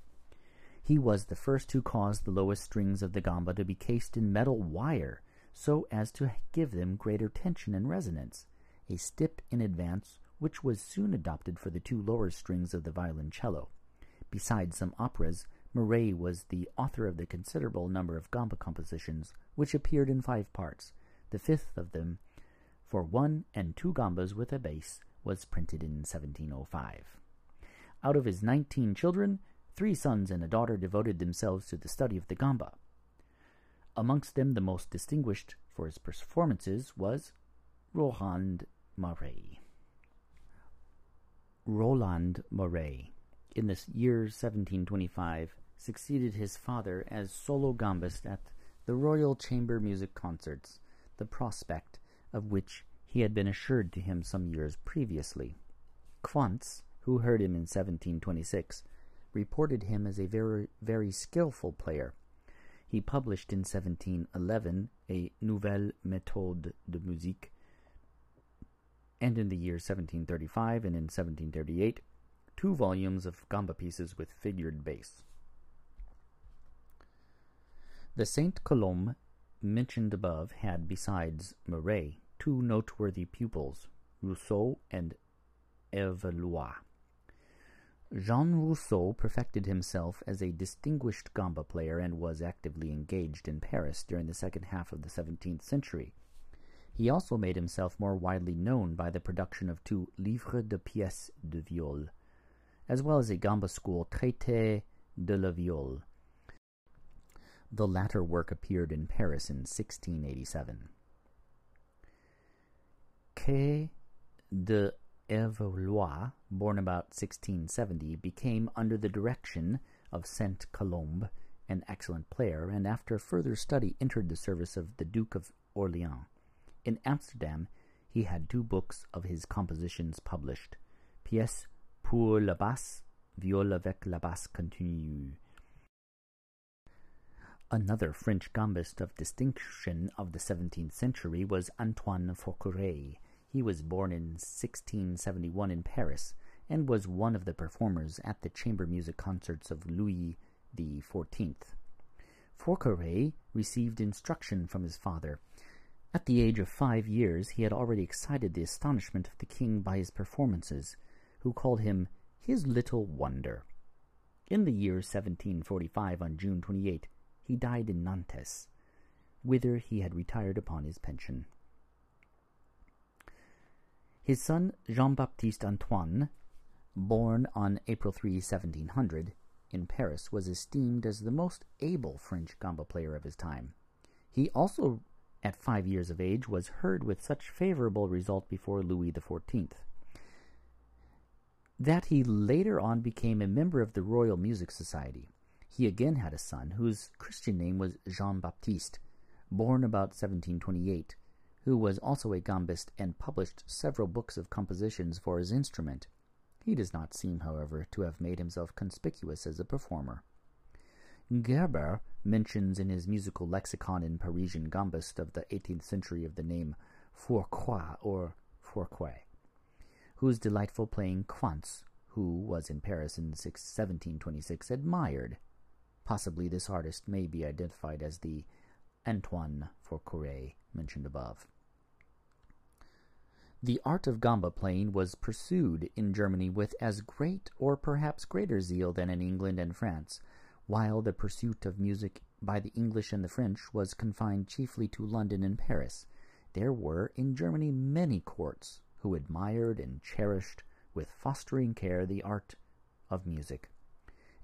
He was the first who caused the lowest strings of the gamba to be cased in metal wire so as to give them greater tension and resonance, a step in advance which was soon adopted for the 2 lower strings of the violoncello. Besides some operas, Marais was the author of the considerable number of gamba compositions which appeared in 5 parts. The 5th of them, for 1 and 2 gambas with a bass, was printed in 1705. Out of his 19 children, 3 sons and a daughter devoted themselves to the study of the gamba. Amongst them, the most distinguished for his performances was Roland Marais, in the year 1725, succeeded his father as solo gambist at the Royal Chamber Music Concerts, the prospect of which he had been assured to him some years previously. Quantz, who heard him in 1726, reported him as a very, very skillful player. He published in 1711 a Nouvelle méthode de musique, and in the year 1735 and in 1738, 2 volumes of gamba pieces with figured bass. The Saint-Colombe mentioned above had, besides Marais, 2 noteworthy pupils, Rousseau and Evelois. Jean Rousseau perfected himself as a distinguished gamba player and was actively engaged in Paris during the second half of the 17th century. He also made himself more widely known by the production of 2 livres de pièces de viol, as well as a gamba school, Traité de la Viole. The latter work appeared in Paris in 1687. Quai de Evelois, born about 1670, became, under the direction of Saint-Colombe, an excellent player, and after further study entered the service of the Duke of Orleans. In Amsterdam, he had 2 books of his compositions published, Pièces pour la basse, Viol avec la basse continue. Another French gambist of distinction of the 17th century was Antoine Faucheray. He was born in 1671 in Paris, and was one of the performers at the chamber music concerts of Louis XIV. Faucheray received instruction from his father. At the age of 5 years, he had already excited the astonishment of the king by his performances, who called him his little wonder. In the year 1745, on June 28, he died in Nantes, whither he had retired upon his pension. His son Jean-Baptiste Antoine, born on April 3, 1700, in Paris, was esteemed as the most able French gamba player of his time. He also, at 5 years of age, was heard with such favorable result before Louis XIV, that he later on became a member of the Royal Music Society. He again had a son, whose Christian name was Jean-Baptiste, born about 1728, who was also a gambist and published several books of compositions for his instrument. He does not seem, however, to have made himself conspicuous as a performer. Gerber mentions in his musical lexicon in Parisian Gambist of the 18th century of the name Fourcroy or Fourquay, whose delightful playing Quantz, who was in Paris in 1726, admired. Possibly this artist may be identified as the Antoine Faucheray mentioned above. The art of gamba playing was pursued in Germany with as great or perhaps greater zeal than in England and France, while the pursuit of music by the English and the French was confined chiefly to London and Paris. There were in Germany many courts who admired and cherished with fostering care the art of music,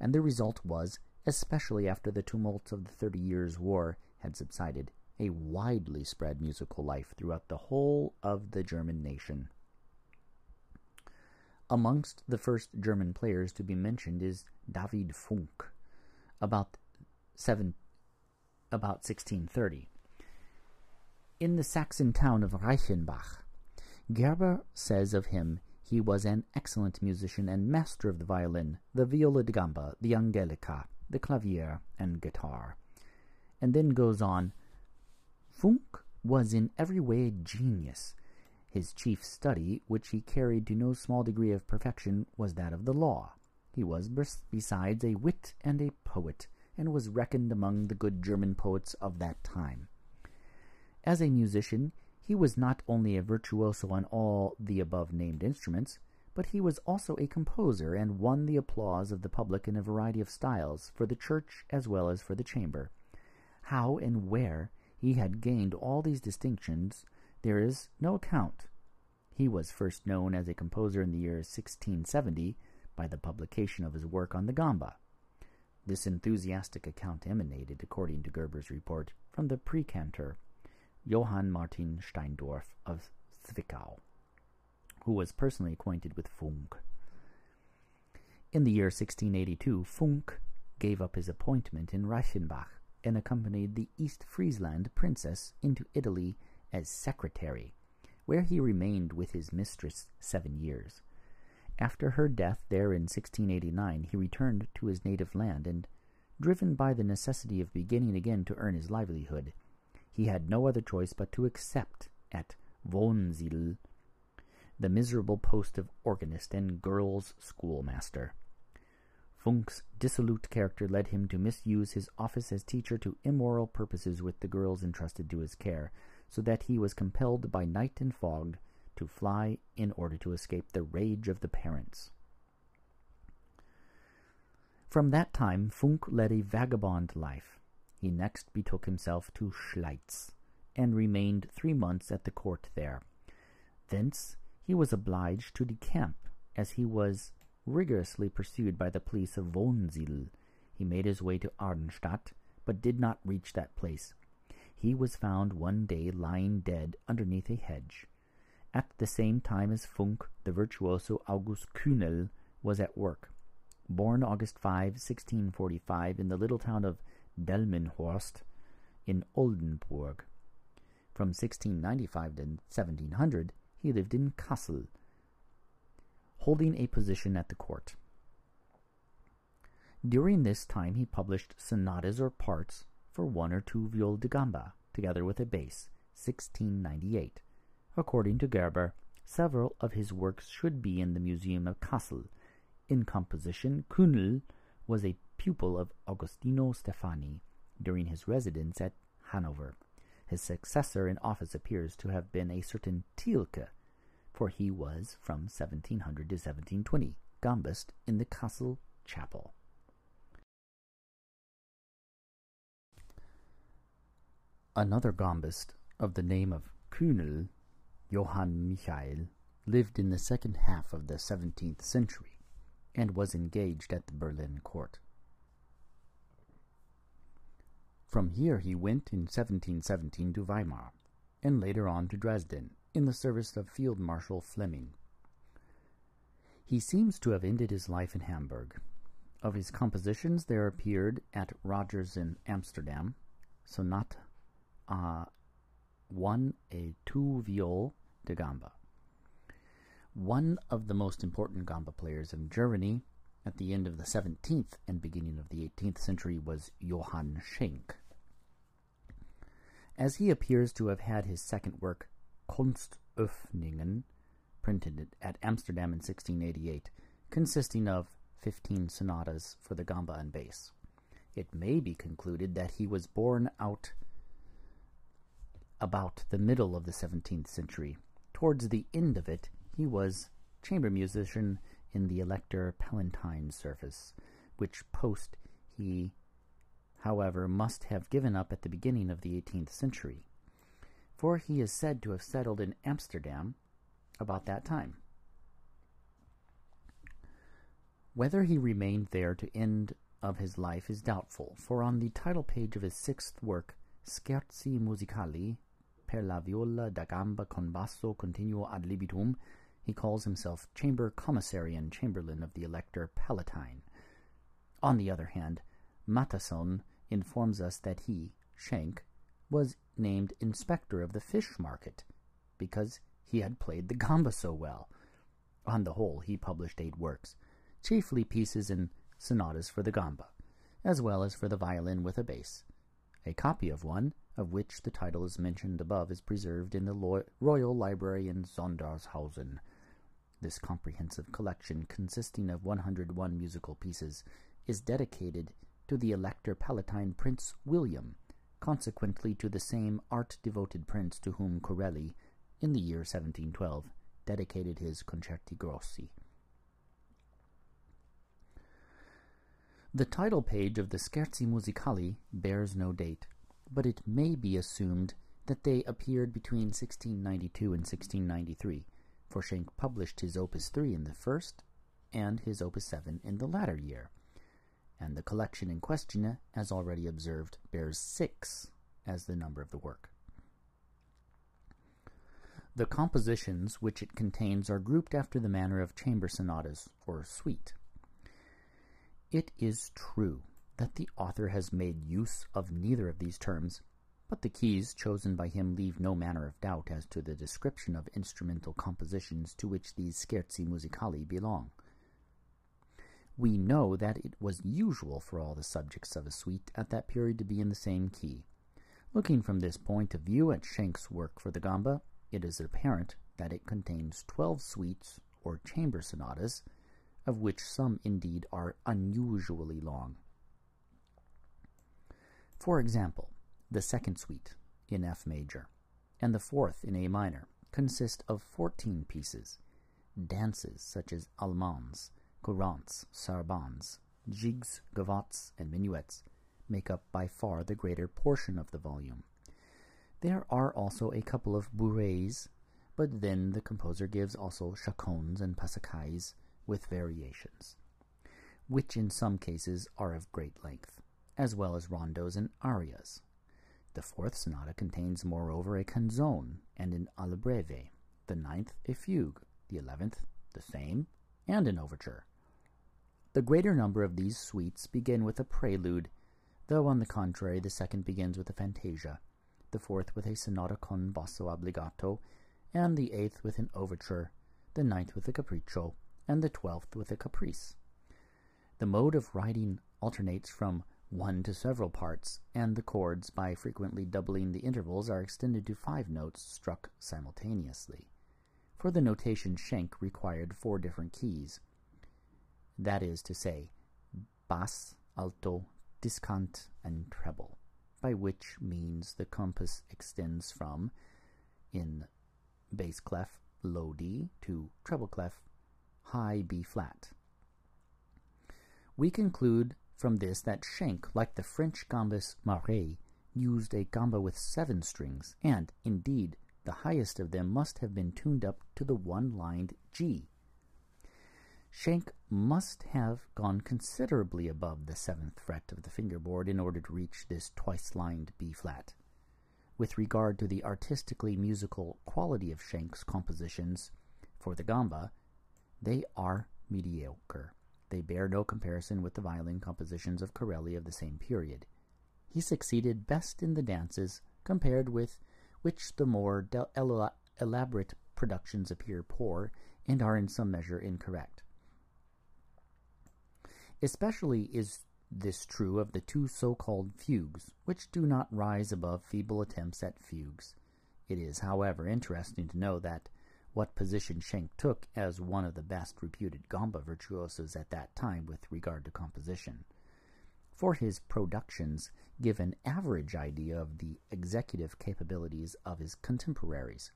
and the result was, especially after the tumults of the 30 Years' War had subsided, a widely spread musical life throughout the whole of the German nation. Amongst the first German players to be mentioned is David Funk, about 1630. In the Saxon town of Reichenbach, Gerber says of him, he was an excellent musician and master of the violin, the viola da gamba, the angelica, the clavier, and guitar. And then goes on, Funk was in every way a genius. His chief study, which he carried to no small degree of perfection, was that of the law. He was besides a wit and a poet, and was reckoned among the good German poets of that time. As a musician, he was not only a virtuoso on all the above-named instruments, but he was also a composer and won the applause of the public in a variety of styles, for the church as well as for the chamber. How and where he had gained all these distinctions there is no account. He was first known as a composer in the year 1670 by the publication of his work on the gamba. This enthusiastic account emanated, according to Gerber's report, from the precantor Johann Martin Steindorf of Zwickau, who was personally acquainted with Funk. In the year 1682, Funk gave up his appointment in Reichenbach and accompanied the East Friesland princess into Italy as secretary, where he remained with his mistress 7 years. After her death there in 1689, he returned to his native land, and, driven by the necessity of beginning again to earn his livelihood, he had no other choice but to accept at Wonsiedel the miserable post of organist and girls' schoolmaster. Funk's dissolute character led him to misuse his office as teacher to immoral purposes with the girls entrusted to his care, so that he was compelled by night and fog to fly in order to escape the rage of the parents. From that time Funk led a vagabond life. He next betook himself to Schleiz, and remained 3 months at the court there. Thence he was obliged to decamp, as he was rigorously pursued by the police of Wonsiedel. He made his way to Arnstadt, but did not reach that place. He was found one day lying dead underneath a hedge. At the same time as Funk, the virtuoso August Kühnel was at work. Born August 5, 1645, in the little town of Delmenhorst in Oldenburg. From 1695 to 1700, he lived in Kassel, holding a position at the court. During this time he published sonatas or parts for one or two viola da gamba, together with a bass, 1698. According to Gerber, several of his works should be in the Museum of Kassel. In composition, Kühnel was a pupil of Agostino Stefani during his residence at Hanover. His successor in office appears to have been a certain Thielke, for he was, from 1700 to 1720, gambist in the Kassel chapel. Another gambist of the name of Kühnel, Johann Michael, lived in the second half of the 17th century and was engaged at the Berlin court. From here he went in 1717 to Weimar, and later on to Dresden, in the service of Field Marshal Fleming. He seems to have ended his life in Hamburg. Of his compositions there appeared at Rogers in Amsterdam, Sonata 1 et 2 viol de gamba. One of the most important gamba players of Germany at the end of the 17th and beginning of the 18th century was Johann Schenk. As he appears to have had his second work, Kunstöffnungen, printed at Amsterdam in 1688, consisting of 15 sonatas for the gamba and bass, it may be concluded that he was born out about the middle of the 17th century. Towards the end of it, he was chamber musician in the Elector Palatine service, which post he, however, must have given up at the beginning of the 18th century, for he is said to have settled in Amsterdam about that time. Whether he remained there to end of his life is doubtful, for on the title page of his sixth work, Scherzi musicali per la viola da gamba con basso continuo ad libitum, He calls himself Chamber Commissary and Chamberlain of the Elector Palatine. On the other hand, Mattason informs us that he, Schenk, was named Inspector of the Fish Market because he had played the gamba so well. On the whole, he published 8 works, chiefly pieces and sonatas for the gamba, as well as for the violin with a bass. A copy of one, of which the title is mentioned above, is preserved in the Royal Library in Sondershausen. This comprehensive collection, consisting of 101 musical pieces, is dedicated to the Elector Palatine Prince William, consequently to the same art-devoted prince to whom Corelli, in the year 1712, dedicated his Concerti Grossi. The title page of the Scherzi Musicali bears no date, but it may be assumed that they appeared between 1692 and 1693, for Schenk published his Opus 3 in the first and his Opus 7 in the latter year, and the collection in question, as already observed, bears 6 as the number of the work. The compositions which it contains are grouped after the manner of chamber sonatas, or suite. It is true that the author has made use of neither of these terms, but the keys chosen by him leave no manner of doubt as to the description of instrumental compositions to which these Scherzi Musicali belong. We know that it was usual for all the subjects of a suite at that period to be in the same key. Looking from this point of view at Schenk's work for the gamba, it is apparent that it contains 12 suites, or chamber sonatas, of which some indeed are unusually long. For example, the second suite, in F major, and the fourth in A minor, consist of 14 pieces, dances such as allemands, courants, sarbands, jigs, gavottes, and minuets, make up by far the greater portion of the volume. There are also a couple of bourrées, but then the composer gives also chaconnes and passacailles, with variations, which in some cases are of great length, as well as rondos and arias. The fourth sonata contains, moreover, a canzone and an alla breve, the 9th a fugue, the 11th the same, and an overture. The greater number of these suites begin with a prelude, though on the contrary the second begins with a fantasia, the fourth with a sonata con basso obbligato, and the 8th with an overture, the 9th with a capriccio, and the 12th with a caprice. The mode of writing alternates from one to several parts, and the chords, by frequently doubling the intervals, are extended to 5 notes struck simultaneously. For the notation, Schenk required 4 different keys, that is to say, bass, alto, discant, and treble, by which means the compass extends from, in bass clef, low D, to treble clef, high B-flat. We conclude from this that Schenk, like the French gambist Marais, used a gamba with 7 strings, and, indeed, the highest of them must have been tuned up to the one-lined G. Schenk must have gone considerably above the 7th fret of the fingerboard in order to reach this twice-lined B-flat. With regard to the artistically musical quality of Schenk's compositions for the gamba, they are mediocre. They bear no comparison with the violin compositions of Corelli of the same period. He succeeded best in the dances, compared with which the more elaborate productions appear poor and are in some measure incorrect. Especially is this true of the 2 so-called fugues, which do not rise above feeble attempts at fugues. It is, however, interesting to know that what position Schenk took as one of the best reputed gamba virtuosos at that time with regard to composition. For his productions give an average idea of the executive capabilities of his contemporaries.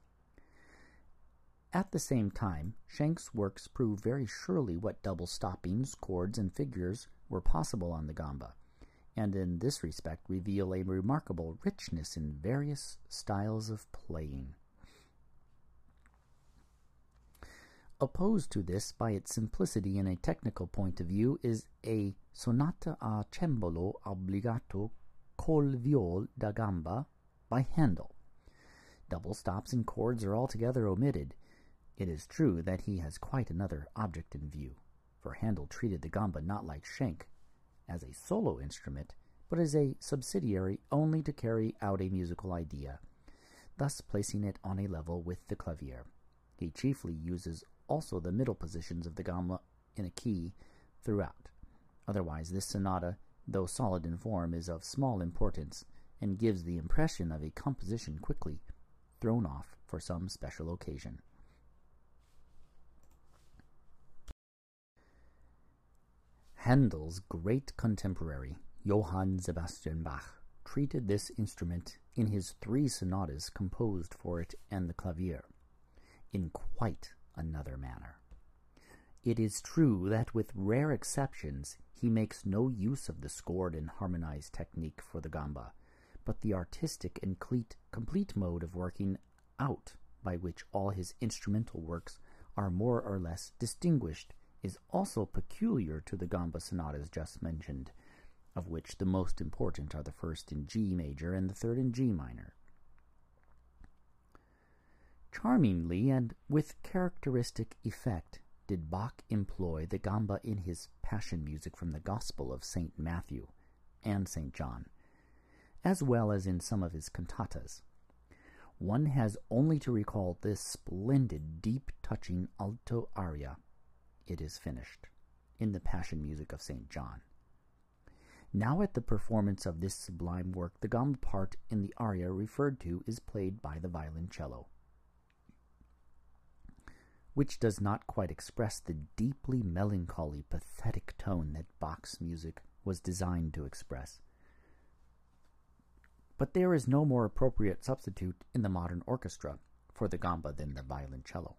At the same time, Schenk's works prove very surely what double stoppings, chords, and figures were possible on the gamba, and in this respect reveal a remarkable richness in various styles of playing. Opposed to this, by its simplicity in a technical point of view, is a sonata a cembalo obbligato col viol da gamba by Handel. Double stops and chords are altogether omitted, It is true that he has quite another object in view, for Handel treated the gamba not like shank, as a solo instrument, but as a subsidiary only to carry out a musical idea, thus placing it on a level with the clavier. He chiefly uses also the middle positions of the gamba in a key throughout. Otherwise, this sonata, though solid in form, is of small importance, and gives the impression of a composition quickly thrown off for some special occasion. Handel's great contemporary, Johann Sebastian Bach, treated this instrument in his three sonatas composed for it and the clavier in quite another manner. It is true that with rare exceptions, he makes no use of the scored and harmonized technique for the gamba, but the artistic and complete mode of working out by which all his instrumental works are more or less distinguished is also peculiar to the gamba sonatas just mentioned, of which the most important are the first in G major and the third in G minor. Charmingly and with characteristic effect did Bach employ the gamba in his passion music from the Gospel of St. Matthew and St. John, as well as in some of his cantatas. One has only to recall this splendid, deep-touching alto aria, "It is finished," in the Passion Music of St. John. Now at the performance of this sublime work, the gamba part in the aria referred to is played by the violoncello, which does not quite express the deeply melancholy, pathetic tone that Bach's music was designed to express. But there is no more appropriate substitute in the modern orchestra for the gamba than the violoncello.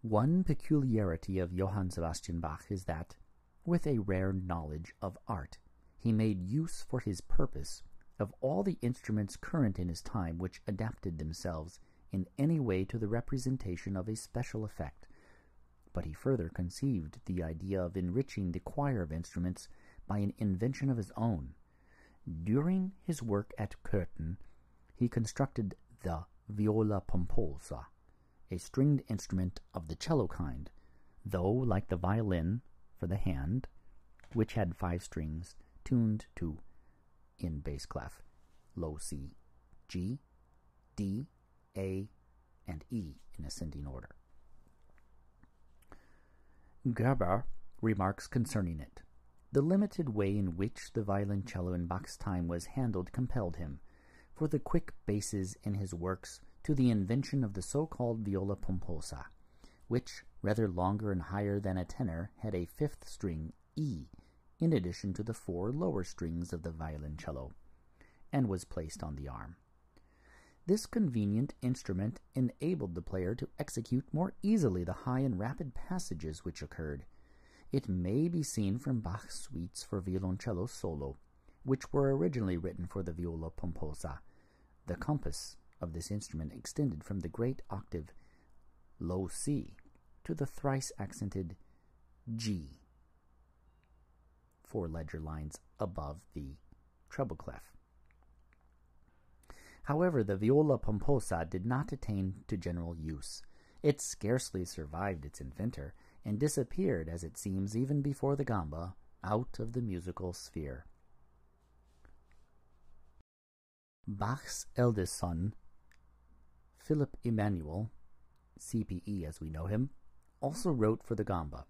One peculiarity of Johann Sebastian Bach is that, with a rare knowledge of art, he made use for his purpose of all the instruments current in his time which adapted themselves in any way to the representation of a special effect, but he further conceived the idea of enriching the choir of instruments by an invention of his own. During his work at Courtin, he constructed the viola pomposa, a stringed instrument of the cello kind, though, like the violin for the hand, which had 5 strings tuned to, in bass clef, low C, G, D, A, and E in ascending order. Gerber remarks concerning it, "The limited way in which the violoncello in Bach's time was handled compelled him, for the quick basses in his works, to the invention of the so-called viola pomposa, which, rather longer and higher than a tenor, had a 5th string, E, in addition to the 4 lower strings of the violoncello, and was placed on the arm. This convenient instrument enabled the player to execute more easily the high and rapid passages which occurred. It may be seen from Bach's suites for violoncello solo, which were originally written for the viola pomposa. The compass of this instrument extended from the great octave low C to the thrice-accented G, 4 ledger lines above the treble clef. However, the viola pomposa did not attain to general use. It scarcely survived its inventor, and disappeared, as it seems, even before the gamba, out of the musical sphere." Bach's eldest son, Philipp Emanuel, CPE as we know him, also wrote for the gamba,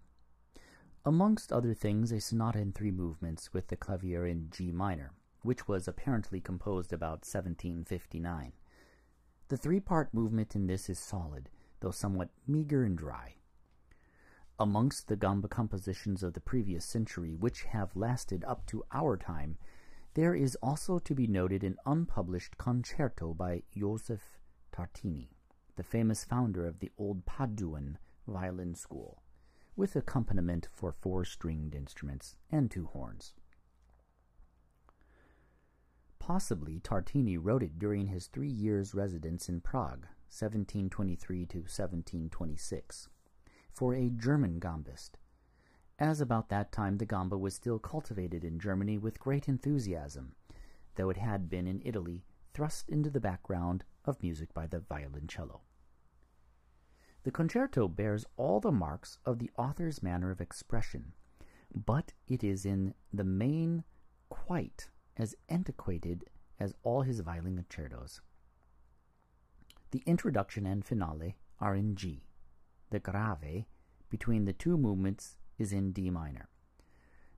amongst other things, a sonata in 3 movements with the clavier in G minor, which was apparently composed about 1759. The 3-part movement in this is solid, though somewhat meager and dry. Amongst the gamba compositions of the previous century, which have lasted up to our time, there is also to be noted an unpublished concerto by Joseph Tartini, the famous founder of the old Paduan violin school, with accompaniment for 4 stringed instruments and 2 horns. Possibly Tartini wrote it during his 3 years' residence in Prague, 1723 to 1726. For a German gambist, as about that time the gamba was still cultivated in Germany with great enthusiasm, though it had been in Italy thrust into the background of music by the violoncello. The concerto bears all the marks of the author's manner of expression, but it is in the main quite as antiquated as all his violin concertos. The introduction and finale are in G. The grave between the two movements is in D minor.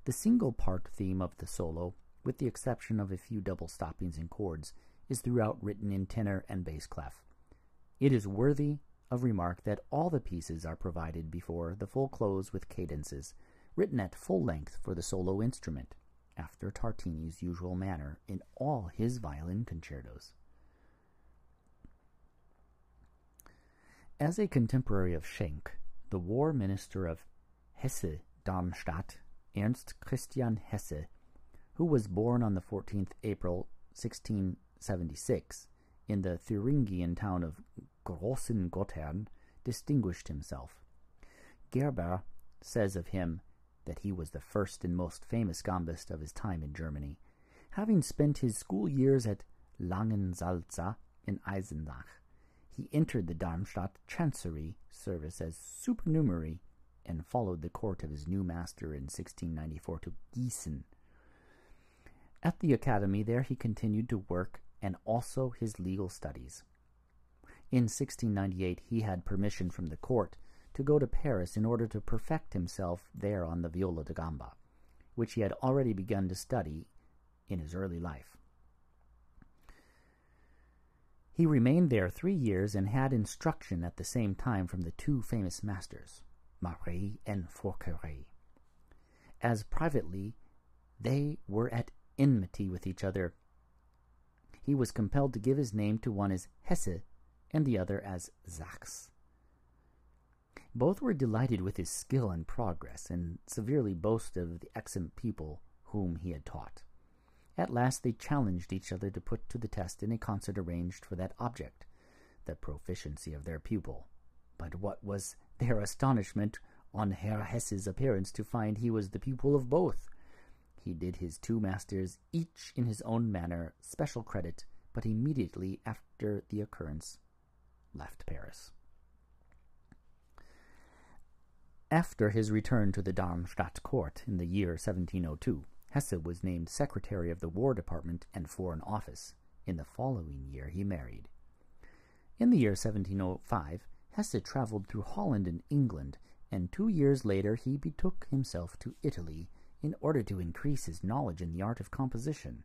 The single part theme of the solo, with the exception of a few double stoppings and chords, is throughout written in tenor and bass clef. It is worthy of remark that all the pieces are provided before the full close with cadences, written at full length for the solo instrument, after Tartini's usual manner in all his violin concertos. As a contemporary of Schenk, the war minister of Hesse-Darmstadt, Ernst Christian Hesse, who was born on the 14th April 1676 in the Thuringian town of Großengottern, distinguished himself. Gerber says of him that he was the first and most famous gambist of his time in Germany, having spent his school years at Langensalza in Eisenach. He entered the Darmstadt Chancery service as supernumerary and followed the court of his new master in 1694 to Gießen. At the academy there he continued to work and also his legal studies. In 1698 he had permission from the court to go to Paris in order to perfect himself there on the viola da gamba, which he had already begun to study in his early life. He remained there 3 years and had instruction at the same time from the two famous masters, Marais and Corelli. As privately, they were at enmity with each other. He was compelled to give his name to one as Hesse and the other as Sachs. Both were delighted with his skill and progress, and severely boasted of the excellent people whom he had taught. At last they challenged each other to put to the test in a concert arranged for that object, the proficiency of their pupil. But what was their astonishment on Herr Hesse's appearance to find he was the pupil of both! He did his two masters, each in his own manner, special credit, but immediately after the occurrence left Paris. After his return to the Darmstadt court in the year 1702, Hesse was named Secretary of the War Department and Foreign Office. In the following year he married. In the year 1705, Hesse traveled through Holland and England, and 2 years later he betook himself to Italy in order to increase his knowledge in the art of composition.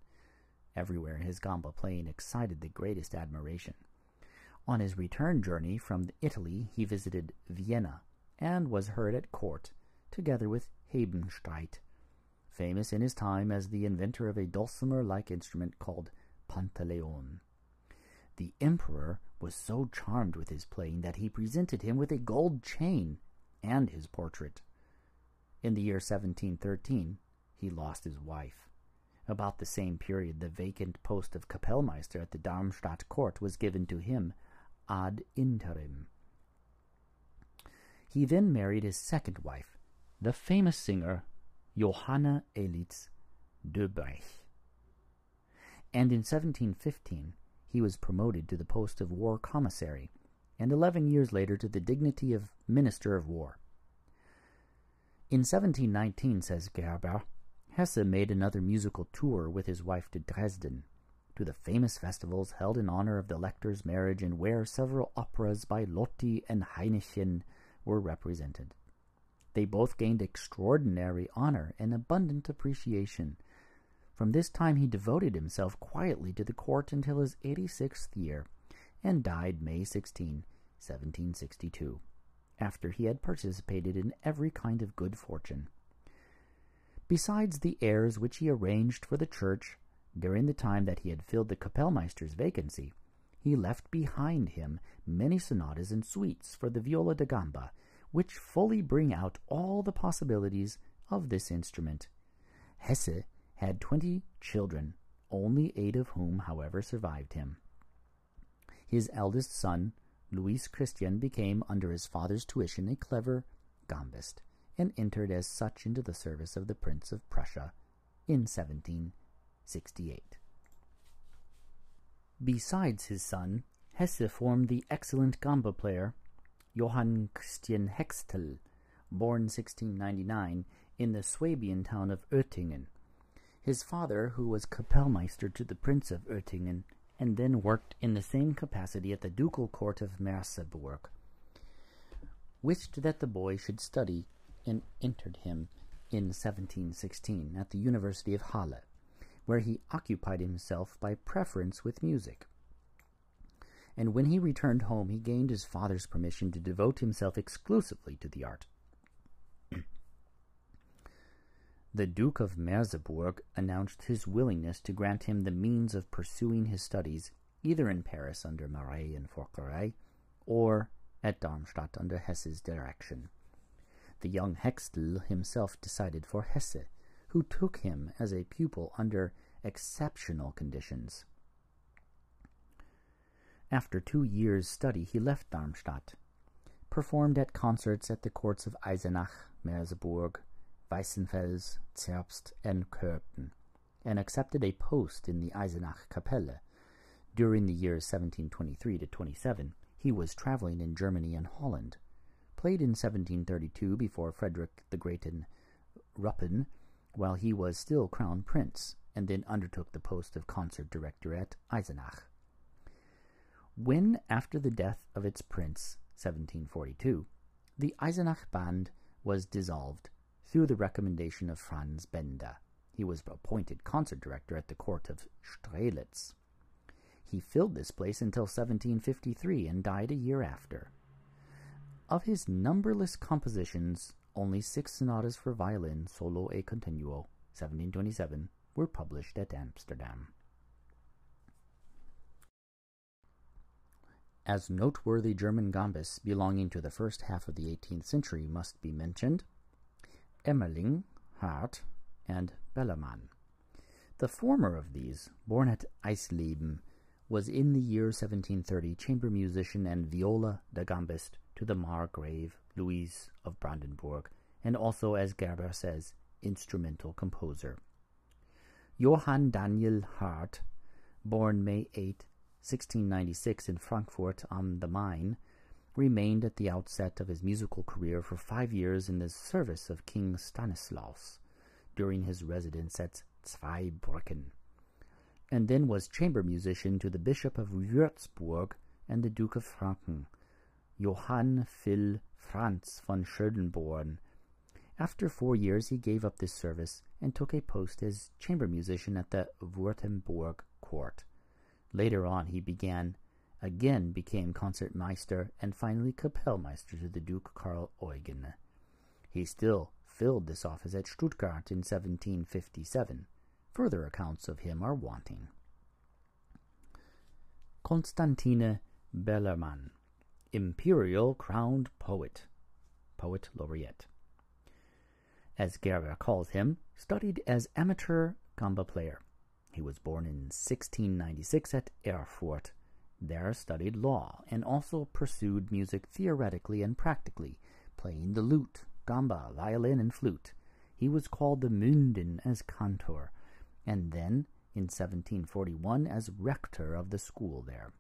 Everywhere his gamba playing excited the greatest admiration. On his return journey from Italy he visited Vienna and was heard at court, together with Hebenstreit, famous in his time as the inventor of a dulcimer-like instrument called pantaleon. The emperor was so charmed with his playing that he presented him with a gold chain and his portrait. In the year 1713 he lost his wife. About the same period the vacant post of Kapellmeister at the Darmstadt court was given to him ad interim. He then married his second wife, the famous singer Johanna Elitz Döbrich, and in 1715 he was promoted to the post of war commissary, and 11 years later to the dignity of Minister of War. In 1719, says Gerber, Hesse made another musical tour with his wife to Dresden, to the famous festivals held in honor of the elector's marriage, and where several operas by Lotti and Heinchen were represented. They both gained extraordinary honor and abundant appreciation. From this time he devoted himself quietly to the court until his 86th year, and died May 16, 1762, after he had participated in every kind of good fortune. Besides the heirs which he arranged for the church, during the time that he had filled the Kapellmeister's vacancy, he left behind him many sonatas and suites for the viola da gamba, which fully bring out all the possibilities of this instrument. Hesse had 20 children, only 8 of whom, however, survived him. His eldest son, Louis Christian, became, under his father's tuition, a clever gambist, and entered as such into the service of the Prince of Prussia in 1768. Besides his son, Hesse formed the excellent gamba player Johann Christian Hextl, born 1699, in the Swabian town of Oettingen. His father, who was Kapellmeister to the Prince of Oettingen, and then worked in the same capacity at the ducal court of Merseburg, wished that the boy should study, and entered him in 1716 at the University of Halle, where he occupied himself by preference with music. And when he returned home, he gained his father's permission to devote himself exclusively to the art. The Duke of Merseburg announced his willingness to grant him the means of pursuing his studies, either in Paris under Marais and Forqueray, or at Darmstadt under Hesse's direction. The young Hextl himself decided for Hesse, who took him as a pupil under exceptional conditions. After 2 years' study, he left Darmstadt, performed at concerts at the courts of Eisenach, Merseburg, Weissenfels, Zerbst, and Kärnten, and accepted a post in the Eisenach Kapelle. During the years 1723 to 27, he was traveling in Germany and Holland, played in 1732 before Frederick the Great in Ruppen, while he was still crown prince, and then undertook the post of concert director at Eisenach. When, after the death of its prince, 1742, the Eisenach band was dissolved through the recommendation of Franz Benda, he was appointed concert director at the court of Strelitz. He filled this place until 1753 and died a year after. Of his numberless compositions, only 6 sonatas for violin, solo e continuo, 1727, were published at Amsterdam. As noteworthy German gambists belonging to the first half of the 18th century must be mentioned, Emmerling, Hart, and Bellermann. The former of these, born at Eisleben, was in the year 1730 chamber musician and viola da gambist to the Margrave Louise of Brandenburg, and also, as Gerber says, instrumental composer. Johann Daniel Hart, born May 8, 1696 in Frankfurt on the Main, remained at the outset of his musical career for 5 years in the service of King Stanislaus during his residence at Zweibrücken, and then was chamber musician to the Bishop of Würzburg and the Duke of Franken, Johann Phil Franz von Schödenborn. After 4 years, he gave up this service and took a post as chamber musician at the Württemberg court. Later on, he became concertmeister and finally Kapellmeister to the Duke Karl Eugen. He still filled this office at Stuttgart in 1757. Further accounts of him are wanting. Constantine Bellermann, imperial crowned poet laureate, as Gerber calls him, studied as amateur gamba player. He was born in 1696 at Erfurt. There studied law and also pursued music theoretically and practically, playing the lute, gamba, violin, and flute. He was called the Münden as cantor, and then in 1741 as rector of the school there.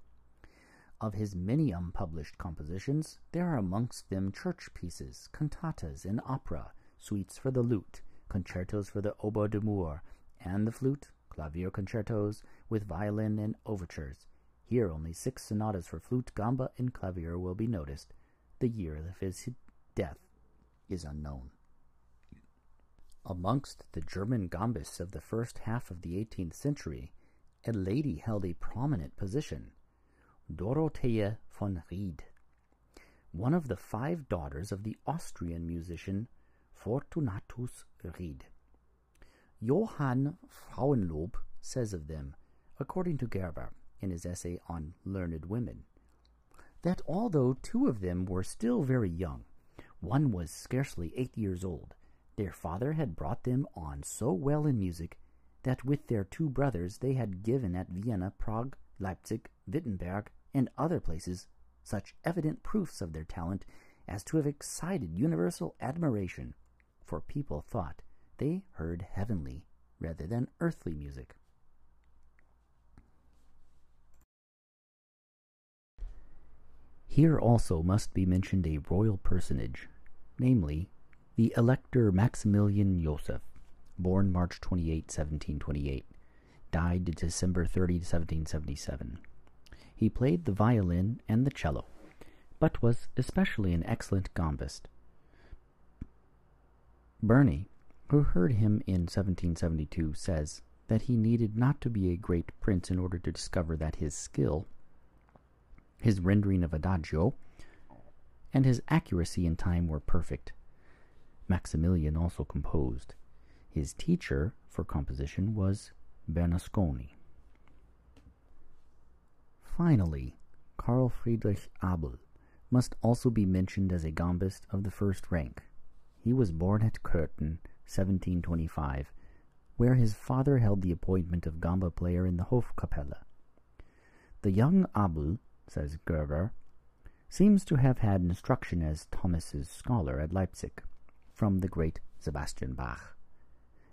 Of his many unpublished compositions, there are amongst them church pieces, cantatas and opera, suites for the lute, concertos for the oboe d'amore and the flute, clavier concertos with violin and overtures. Here only 6 sonatas for flute, gamba, and clavier will be noticed. The year of his death is unknown. Amongst the German gambists of the first half of the 18th century, a lady held a prominent position, Dorothea von Ried, one of the 5 daughters of the Austrian musician Fortunatus Ried. Johann Frauenlob says of them, according to Gerber, in his essay on learned women, that although 2 of them were still very young, one was scarcely 8 years old, their father had brought them on so well in music that with their 2 brothers they had given at Vienna, Prague, Leipzig, Wittenberg, and other places such evident proofs of their talent as to have excited universal admiration, for people thought they heard heavenly rather than earthly music. Here also must be mentioned a royal personage, namely, the Elector Maximilian Joseph, born March 28, 1728, died December 30, 1777. He played the violin and the cello, but was especially an excellent gambist. Burney, who heard him in 1772, says that he needed not to be a great prince in order to discover that his skill, his rendering of adagio, and his accuracy in time were perfect. Maximilian also composed. His teacher for composition was Bernasconi. Finally, Karl Friedrich Abel must also be mentioned as a gambist of the first rank. He was born at Curtin, 1725, where his father held the appointment of gamba player in the Hofkapelle. The young Abel, says Gerber, seems to have had instruction as Thomas's scholar at Leipzig from the great Sebastian Bach.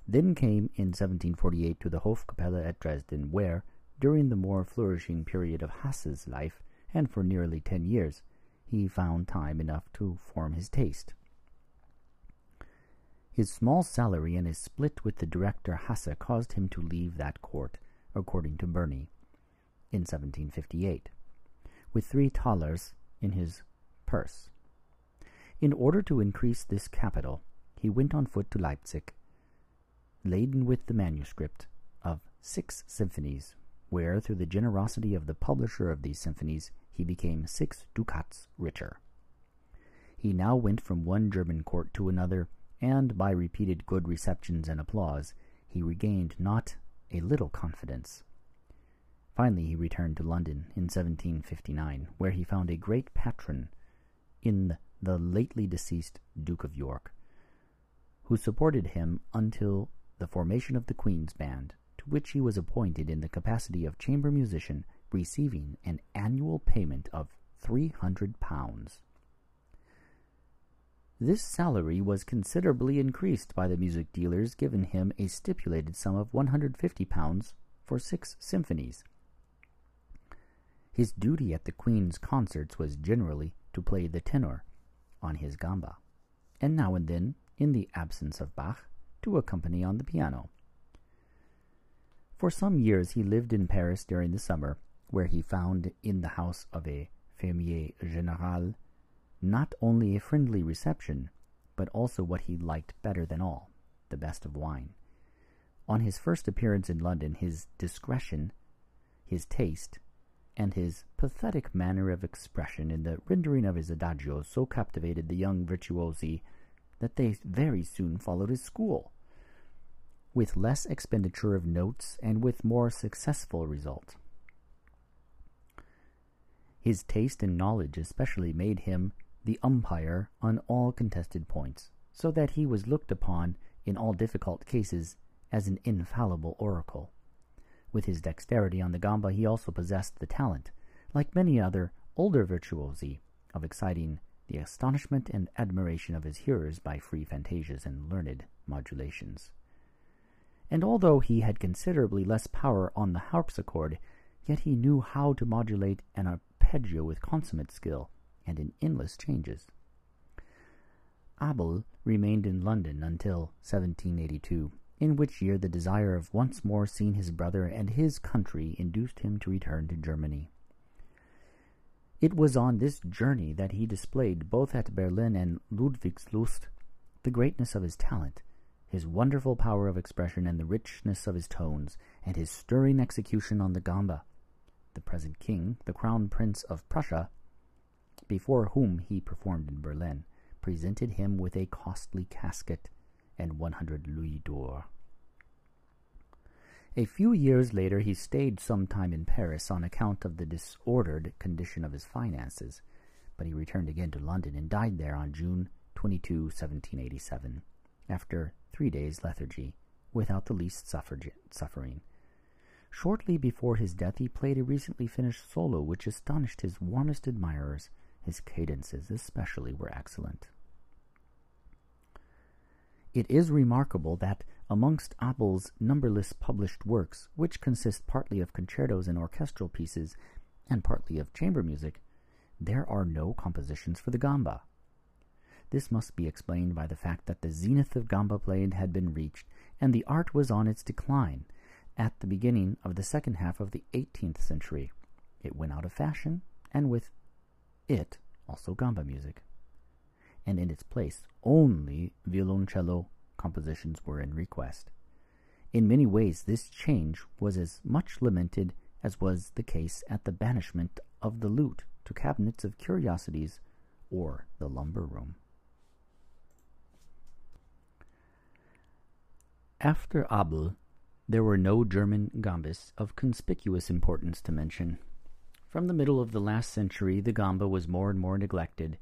Then came in 1748 to the Hofkapelle at Dresden, where, during the more flourishing period of Hasse's life, and for nearly 10 years, he found time enough to form his taste. His small salary and his split with the director Hasse caused him to leave that court, according to Burney, in 1758, with 3 thalers in his purse. In order to increase this capital, he went on foot to Leipzig, laden with the manuscript of 6 symphonies, where, through the generosity of the publisher of these symphonies, he became 6 ducats richer. He now went from one German court to another, and by repeated good receptions and applause, he regained not a little confidence. Finally, he returned to London in 1759, where he found a great patron in the lately deceased Duke of York, who supported him until the formation of the Queen's Band, to which he was appointed in the capacity of chamber musician, receiving an annual payment of £300. This salary was considerably increased by the music dealers, giving him a stipulated sum of £150 for 6 symphonies. His duty at the Queen's concerts was generally to play the tenor on his gamba, and now and then, in the absence of Bach, to accompany on the piano. For some years he lived in Paris during the summer, where he found in the house of a fermier général not only a friendly reception, but also what he liked better than all, the best of wine. On his first appearance in London, his discretion, his taste, and his pathetic manner of expression in the rendering of his adagios so captivated the young virtuosi that they very soon followed his school, with less expenditure of notes and with more successful result. His taste and knowledge especially made him the umpire on all contested points, so that he was looked upon in all difficult cases as an infallible oracle. With his dexterity on the gamba, he also possessed the talent, like many other older virtuosi, of exciting the astonishment and admiration of his hearers by free fantasias and learned modulations. And although he had considerably less power on the harpsichord, yet he knew how to modulate an arpeggio with consummate skill, and in endless changes. Abel remained in London until 1782, in which year the desire of once more seeing his brother and his country induced him to return to Germany. It was on this journey that he displayed, both at Berlin and Ludwigslust, the greatness of his talent, his wonderful power of expression and the richness of his tones, and his stirring execution on the gamba. The present king, the crown prince of Prussia, before whom he performed in Berlin, presented him with a costly casket and 100 louis d'or. A few years later he stayed some time in Paris on account of the disordered condition of his finances, but he returned again to London and died there on June 22, 1787, after 3 days' lethargy, without the least suffering. Shortly before his death he played a recently finished solo which astonished his warmest admirers. His cadences especially were excellent. It is remarkable that, amongst Abel's numberless published works, which consist partly of concertos and orchestral pieces, and partly of chamber music, there are no compositions for the gamba. This must be explained by the fact that the zenith of gamba playing had been reached, and the art was on its decline. At the beginning of the second half of the 18th century, it went out of fashion, and with it also gamba music. And in its place, only violoncello compositions were in request. In many ways, this change was as much lamented as was the case at the banishment of the lute to cabinets of curiosities or the lumber room. After Abel, there were no German gambas of conspicuous importance to mention. From the middle of the last century, the gamba was more and more neglected,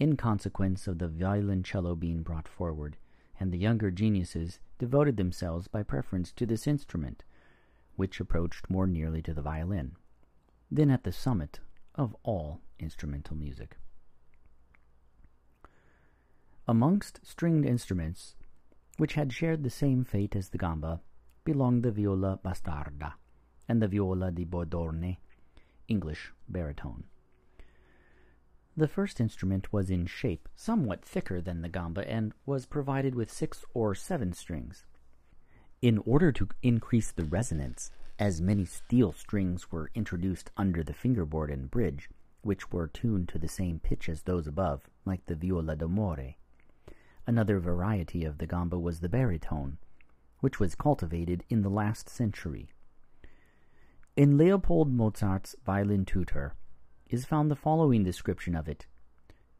in consequence of the violoncello being brought forward, and the younger geniuses devoted themselves by preference to this instrument, which approached more nearly to the violin, then at the summit of all instrumental music. Amongst stringed instruments, which had shared the same fate as the gamba, belonged the viola bastarda and the viola di Bordone, English baritone. The first instrument was in shape somewhat thicker than the gamba and was provided with 6 or 7 strings. In order to increase the resonance, as many steel strings were introduced under the fingerboard and bridge, which were tuned to the same pitch as those above, like the viola d'amore. Another variety of the gamba was the baritone, which was cultivated in the last century. In Leopold Mozart's violin tutor is found the following description of it.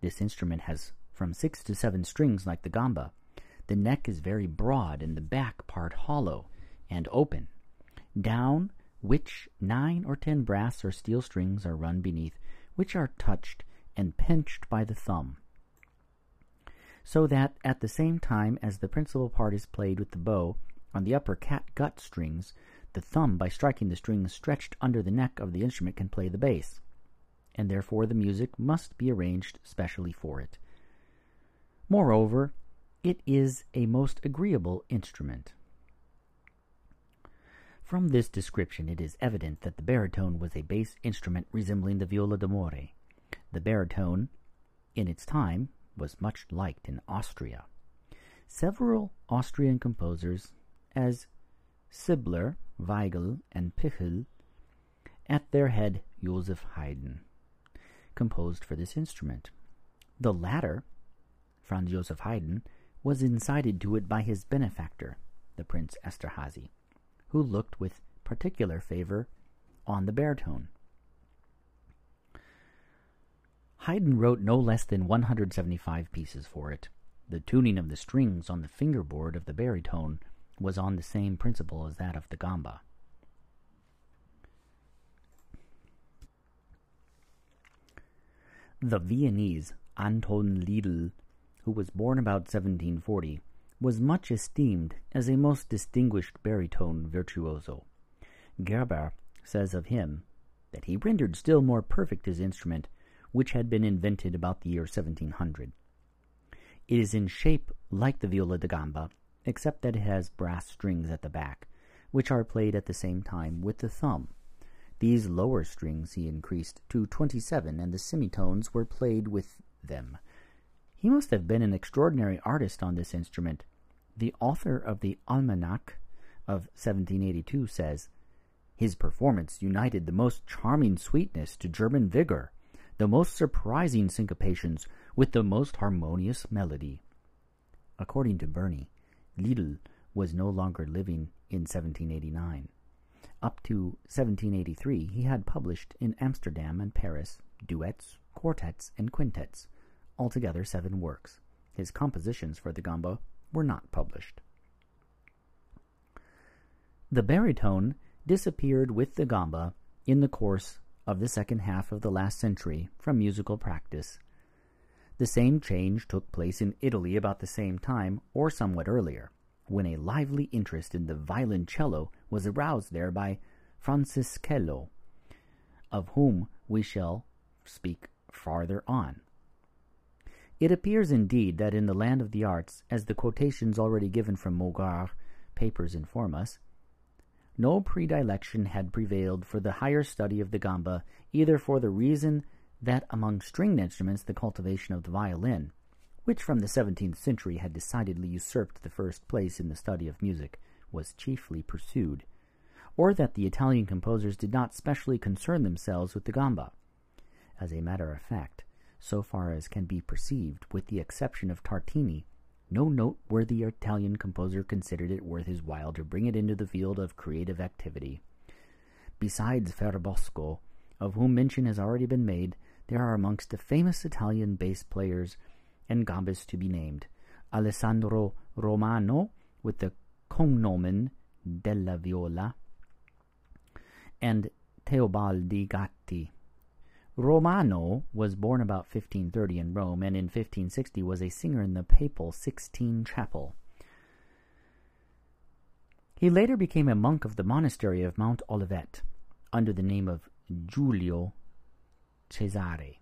This instrument has from 6 to 7 strings like the gamba. The neck is very broad and the back part hollow and open, down which 9 or 10 brass or steel strings are run beneath, which are touched and pinched by the thumb, so that at the same time as the principal part is played with the bow on the upper catgut strings, the thumb, by striking the strings stretched under the neck of the instrument, can play the bass, and therefore the music must be arranged specially for it. Moreover, it is a most agreeable instrument. From this description it is evident that the baritone was a bass instrument resembling the viola d'amore. The baritone, in its time, was much liked in Austria. Several Austrian composers, as Sibler, Weigel, and Pichel, at their head Joseph Haydn, composed for this instrument. The latter, Franz Joseph Haydn, was incited to it by his benefactor, the Prince Esterhazy, who looked with particular favor on the baritone. Haydn wrote no less than 175 pieces for it. The tuning of the strings on the fingerboard of the baritone was on the same principle as that of the gamba. The Viennese Anton Liedl, who was born about 1740, was much esteemed as a most distinguished baritone virtuoso. Gerber says of him that he rendered still more perfect his instrument, which had been invented about the year 1700. It is in shape like the viola da gamba, except that it has brass strings at the back, which are played at the same time with the thumb. These lower strings he increased to 27, and the semitones were played with them. He must have been an extraordinary artist on this instrument. The author of the Almanac of 1782 says, "His performance united the most charming sweetness to German vigor, the most surprising syncopations with the most harmonious melody." According to Burney, Liedl was no longer living in 1789. Up to 1783 he had published in Amsterdam and Paris duets, quartets, and quintets, altogether 7 works. His compositions for the gamba were not published. The baritone disappeared with the gamba in the course of the second half of the last century from musical practice. The same change took place in Italy about the same time, or somewhat earlier, when a lively interest in the violoncello was aroused there by Francischello, of whom we shall speak farther on. It appears indeed that in the land of the arts, as the quotations already given from Maguer papers inform us, no predilection had prevailed for the higher study of the gamba, either for the reason that among stringed instruments the cultivation of the violin, which from the 17th century had decidedly usurped the first place in the study of music, was chiefly pursued, or that the Italian composers did not specially concern themselves with the gamba. As a matter of fact, so far as can be perceived, with the exception of Tartini, no noteworthy Italian composer considered it worth his while to bring it into the field of creative activity. Besides Ferrabosco, of whom mention has already been made, there are amongst the famous Italian bass players and gambas to be named, Alessandro Romano with the cognomen della Viola, and Teobaldi Gatti. Romano was born about 1530 in Rome, and in 1560 was a singer in the Papal Sixtine Chapel. He later became a monk of the monastery of Mount Olivet, under the name of Giulio Cesare.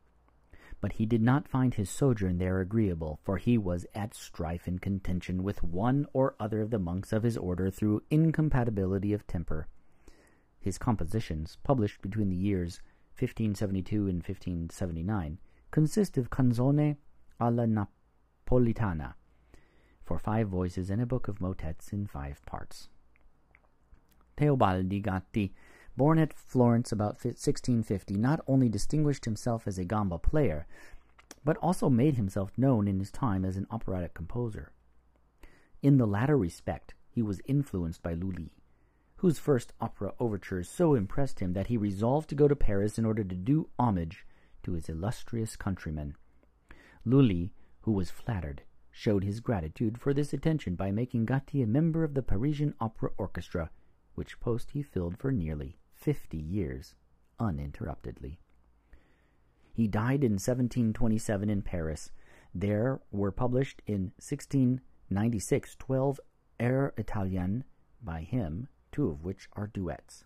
But he did not find his sojourn there agreeable, for he was at strife and contention with one or other of the monks of his order through incompatibility of temper. His compositions, published between the years 1572 and 1579, consist of Canzone alla Napolitana, for 5 voices and a book of motets in 5 parts. Teobaldi Gatti, born at Florence about 1650, not only distinguished himself as a gamba player, but also made himself known in his time as an operatic composer. In the latter respect, he was influenced by Lully, whose first opera overtures so impressed him that he resolved to go to Paris in order to do homage to his illustrious countryman. Lully, who was flattered, showed his gratitude for this attention by making Gatti a member of the Parisian Opera Orchestra, which post he filled for nearly 50 years, uninterruptedly. He died in 1727 in Paris. There were published in 1696 12 airs Italiens by him, 2 of which are duets.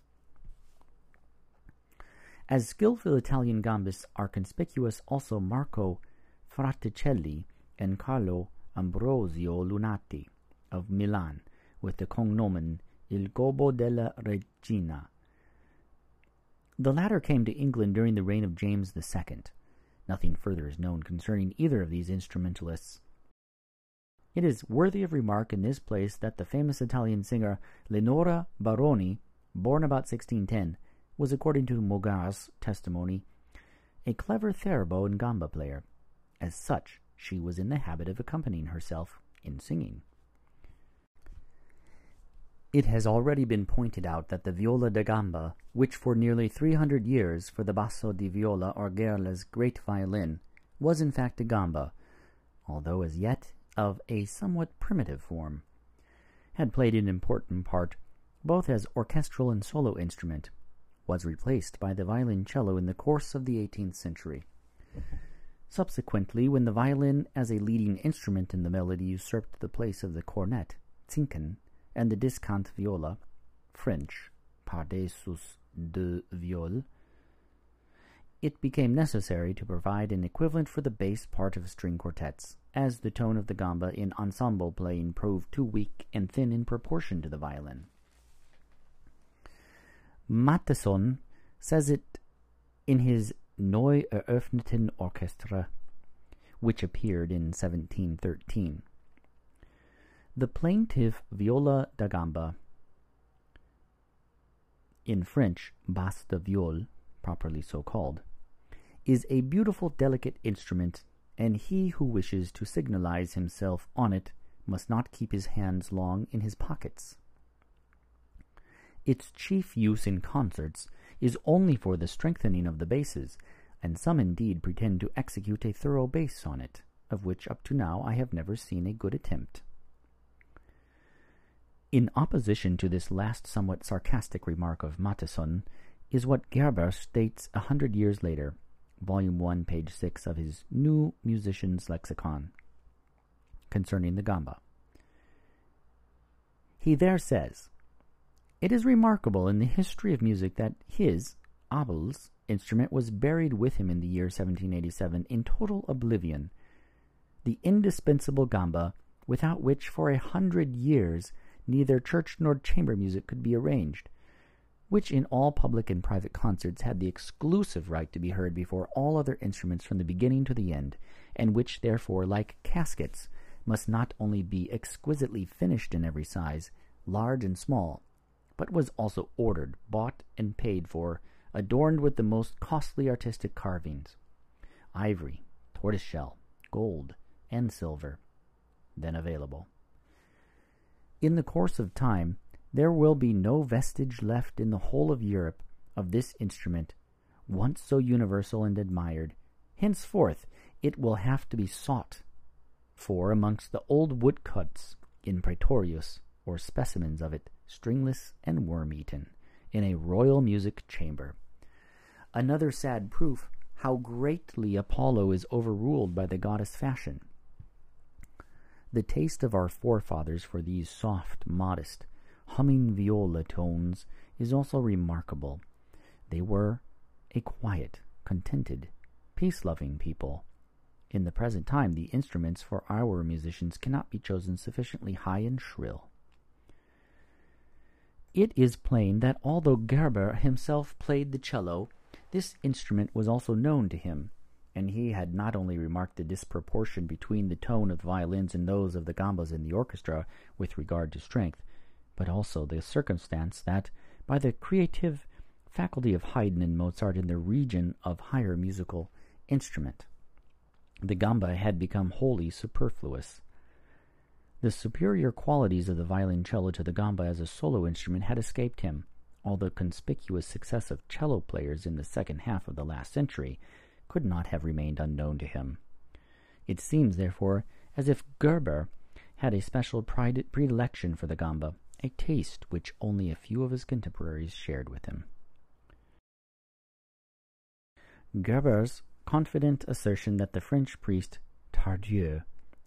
As skilful Italian gambists are conspicuous also Marco Fraticelli and Carlo Ambrosio Lunati of Milan, with the cognomen Il Gobbo della Regina. The latter came to England during the reign of James II. Nothing further is known concerning either of these instrumentalists. It is worthy of remark in this place that the famous Italian singer Leonora Baroni, born about 1610, was, according to Maguer's testimony, a clever theorbo and gamba player. As such, she was in the habit of accompanying herself in singing. It has already been pointed out that the viola da gamba, which for nearly 300 years for the basso di viola or Gerla's great violin, was in fact a gamba, although as yet of a somewhat primitive form, had played an important part both as orchestral and solo instrument, was replaced by the violoncello in the course of the 18th century. Subsequently, when the violin as a leading instrument in the melody usurped the place of the cornet, zinken, and the discant viola, French, par-dessus de viole, it became necessary to provide an equivalent for the bass part of string quartets, as the tone of the gamba in ensemble playing proved too weak and thin in proportion to the violin. Matteson says it in his Neu eröffneten Orchestra, which appeared in 1713. The plaintive viola da gamba, in French basse de viole, properly so called, is a beautiful, delicate instrument, and he who wishes to signalize himself on it must not keep his hands long in his pockets. Its chief use in concerts is only for the strengthening of the basses, and some indeed pretend to execute a thorough bass on it, of which up to now I have never seen a good attempt. In opposition to this last somewhat sarcastic remark of Matteson is what Gerber states 100 years later, Volume 1, page 6 of his New Musician's Lexicon, concerning the gamba. He there says, "It is remarkable in the history of music that his, Abel's, instrument was buried with him in the year 1787 in total oblivion. The indispensable gamba, without which for 100 years neither church nor chamber music could be arranged, which in all public and private concerts had the exclusive right to be heard before all other instruments from the beginning to the end, and which therefore, like caskets, must not only be exquisitely finished in every size, large and small, but was also ordered, bought, and paid for, adorned with the most costly artistic carvings, ivory, tortoiseshell, gold, and silver, then available. In the course of time, there will be no vestige left in the whole of Europe of this instrument, once so universal and admired. Henceforth, it will have to be sought for amongst the old woodcuts in Praetorius, or specimens of it, stringless and worm-eaten, in a royal music chamber. Another sad proof how greatly Apollo is overruled by the goddess fashion. The taste of our forefathers for these soft, modest, humming viola tones is also remarkable. They were a quiet, contented, peace-loving people. In the present time, the instruments for our musicians cannot be chosen sufficiently high and shrill. It is plain that although Gerber himself played the cello, this instrument was also known to him, and he had not only remarked the disproportion between the tone of the violins and those of the gambas in the orchestra with regard to strength, but also the circumstance that, by the creative faculty of Haydn and Mozart in the region of higher musical instrument, the gamba had become wholly superfluous. The superior qualities of the violoncello to the gamba as a solo instrument had escaped him, although conspicuous success of cello players in the second half of the last century could not have remained unknown to him. It seems, therefore, as if Gerber had a special predilection for the gamba, a taste which only a few of his contemporaries shared with him. Gerber's confident assertion that the French priest Tardieu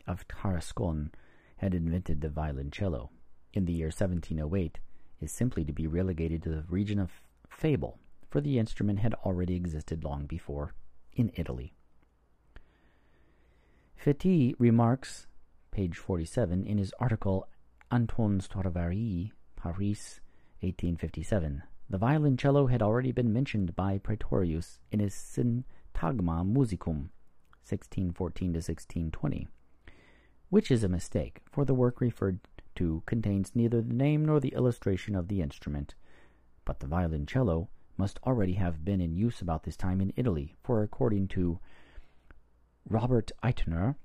of Tarascon had invented the violoncello in the year 1708 is simply to be relegated to the region of fable, for the instrument had already existed long before in Italy. Fétis remarks, page 47, in his article Antoine Stradivari, Paris, 1857, the violoncello had already been mentioned by Praetorius in his Syntagma Musicum, 1614 to 1620. Which is a mistake, for the work referred to contains neither the name nor the illustration of the instrument. But the violoncello must already have been in use about this time in Italy, for according to Robert Eitner,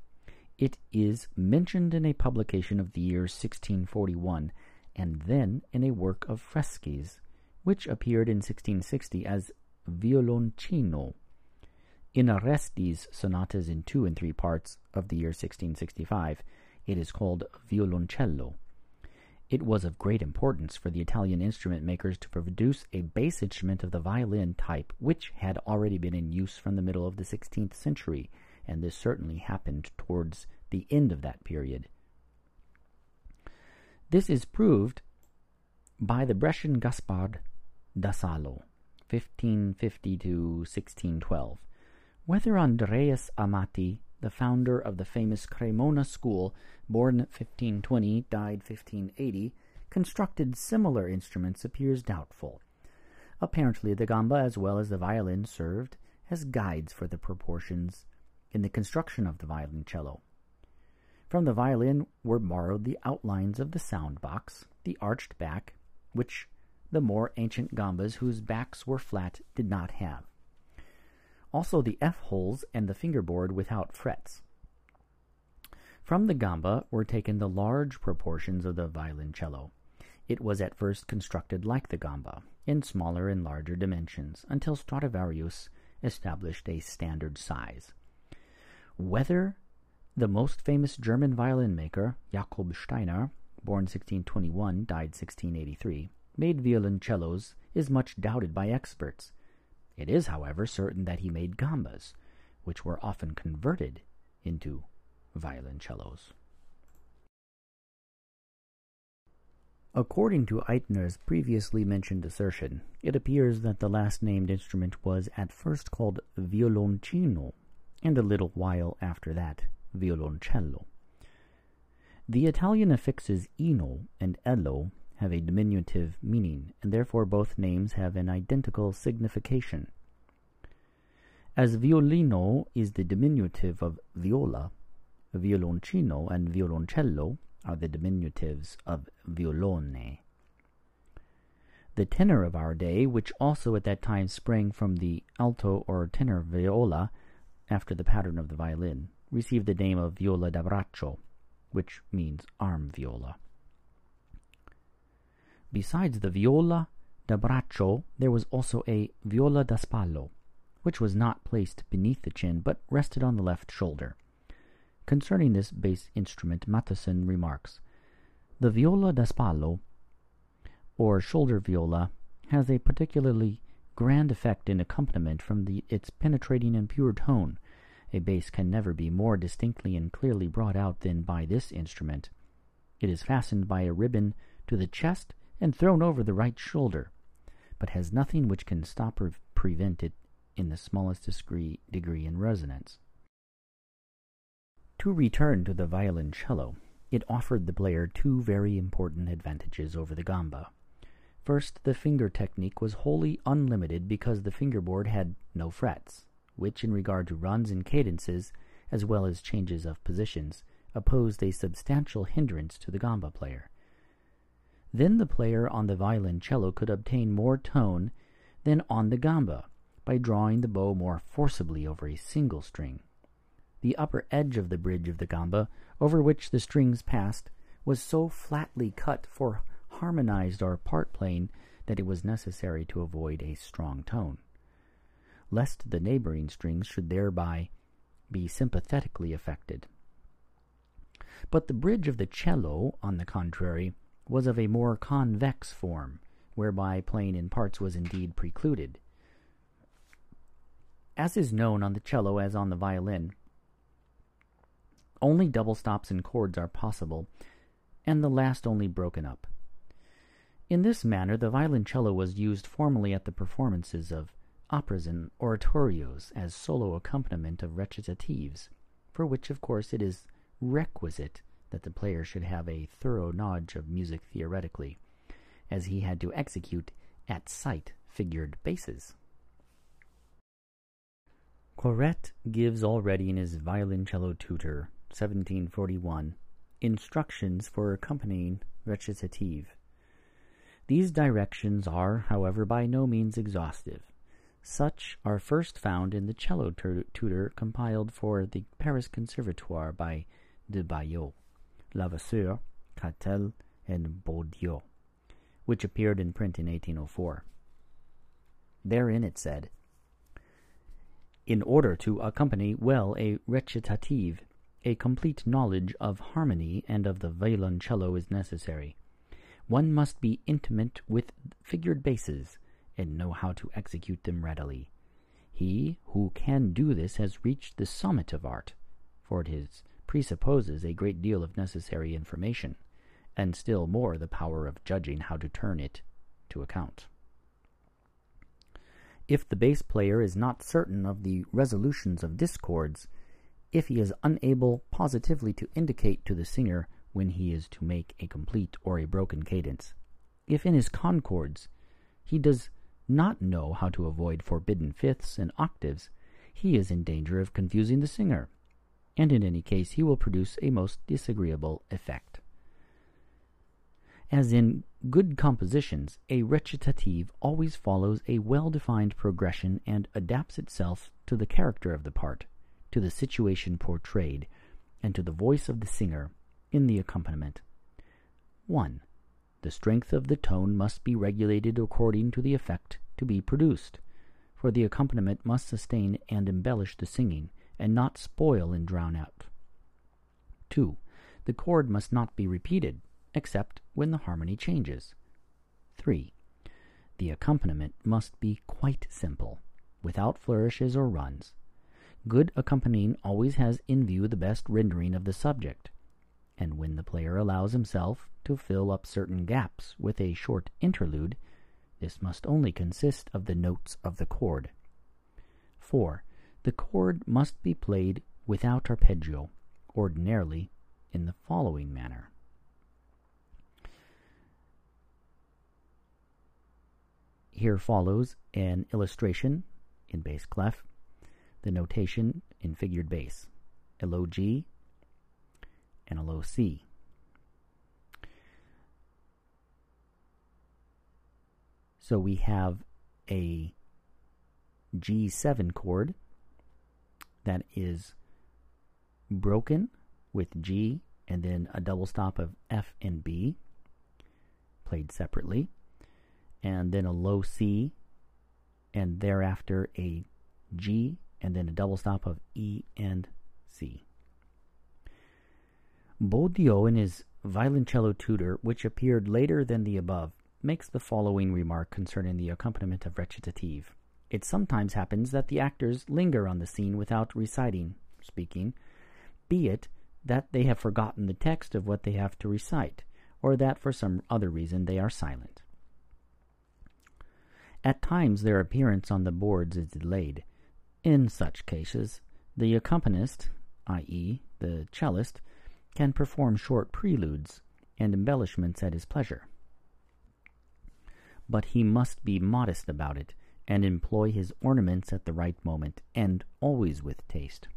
it is mentioned in a publication of the year 1641, and then in a work of Freschi's, which appeared in 1660 as violoncino, in Aresti's sonatas in 2 and 3 parts of the year 1665, it is called violoncello. It was of great importance for the Italian instrument makers to produce a bass instrument of the violin type, which had already been in use from the middle of the 16th century, and this certainly happened towards the end of that period. This is proved by the Brescian Gaspar da Salo, 1550 to 1612. Whether Andreas Amati, the founder of the famous Cremona school, born 1520, died 1580, constructed similar instruments appears doubtful. Apparently the gamba as well as the violin served as guides for the proportions in the construction of the violoncello. From the violin were borrowed the outlines of the sound box, the arched back, which the more ancient gambas whose backs were flat did not have. Also the F-holes and the fingerboard without frets. From the gamba were taken the large proportions of the violoncello. It was at first constructed like the gamba, in smaller and larger dimensions, until Stradivarius established a standard size. Whether the most famous German violin maker, Jakob Steiner, born 1621, died 1683, made violoncellos is much doubted by experts. It is, however, certain that he made gambas, which were often converted into violoncellos. According to Eitner's previously mentioned assertion, it appears that the last-named instrument was at first called violoncino, and a little while after that, violoncello. The Italian affixes ino and ello have a diminutive meaning, and therefore both names have an identical signification. As violino is the diminutive of viola, violoncino and violoncello are the diminutives of violone. The tenor of our day, which also at that time sprang from the alto or tenor viola, after the pattern of the violin, received the name of viola da braccio, which means arm viola. Besides the viola da braccio, there was also a viola da spallo, which was not placed beneath the chin, but rested on the left shoulder. Concerning this bass instrument, Mattheson remarks, "The viola da spallo, or shoulder viola, has a particularly grand effect in accompaniment from its penetrating and pure tone. A bass can never be more distinctly and clearly brought out than by this instrument. It is fastened by a ribbon to the chest and thrown over the right shoulder, but has nothing which can stop or prevent it in the smallest degree in resonance." To return to the violoncello, it offered the player two very important advantages over the gamba. First, the finger technique was wholly unlimited because the fingerboard had no frets, which in regard to runs and cadences, as well as changes of positions, opposed a substantial hindrance to the gamba player. Then the player on the violoncello could obtain more tone than on the gamba by drawing the bow more forcibly over a single string. The upper edge of the bridge of the gamba, over which the strings passed, was so flatly cut for harmonized or part playing that it was necessary to avoid a strong tone, lest the neighboring strings should thereby be sympathetically affected. But the bridge of the cello, on the contrary, was of a more convex form, whereby playing in parts was indeed precluded. As is known on the cello as on the violin, only double stops and chords are possible, and the last only broken up. In this manner, the violoncello was used formerly at the performances of operas and oratorios as solo accompaniment of recitatives, for which, of course, it is requisite that the player should have a thorough knowledge of music theoretically, as he had to execute at sight figured basses. Corret gives already in his Violoncello Tutor, 1741, instructions for accompanying recitative. These directions are, however, by no means exhaustive. Such are first found in the cello tutor compiled for the Paris Conservatoire by de Bayeux, Lavasseur, Catel, and Baudieu, which appeared in print in 1804. Therein it said, "In order to accompany well a recitative, a complete knowledge of harmony and of the violoncello is necessary. One must be intimate with figured basses, and know how to execute them readily. He who can do this has reached the summit of art, for it presupposes a great deal of necessary information, and still more the power of judging how to turn it to account. If the bass player is not certain of the resolutions of discords, if he is unable positively to indicate to the singer when he is to make a complete or a broken cadence, if in his concords he does not know how to avoid forbidden fifths and octaves, he is in danger of confusing the singer, and in any case he will produce a most disagreeable effect. As in good compositions, a recitative always follows a well-defined progression and adapts itself to the character of the part, to the situation portrayed, and to the voice of the singer in the accompaniment. 1. The strength of the tone must be regulated according to the effect to be produced, for the accompaniment must sustain and embellish the singing, and not spoil and drown out. 2. The chord must not be repeated, except when the harmony changes. 3. The accompaniment must be quite simple, without flourishes or runs. Good accompanying always has in view the best rendering of the subject, and when the player allows himself to fill up certain gaps with a short interlude, this must only consist of the notes of the chord. 4. The chord must be played without arpeggio, ordinarily in the following manner. Here follows an illustration in bass clef, the notation in figured bass, a low G and a low C. So we have a G7 chord that is broken with G and then a double stop of F and B played separately, and then a low C, and thereafter a G and then a double stop of E and C. Bourdieu, in his violoncello tutor, which appeared later than the above, makes the following remark concerning the accompaniment of recitative. It sometimes happens that the actors linger on the scene without reciting, speaking, be it that they have forgotten the text of what they have to recite, or that for some other reason they are silent. At times their appearance on the boards is delayed. In such cases, the accompanist, i.e., the cellist, can perform short preludes and embellishments at his pleasure. But he must be modest about it, and employ his ornaments at the right moment, and always with taste.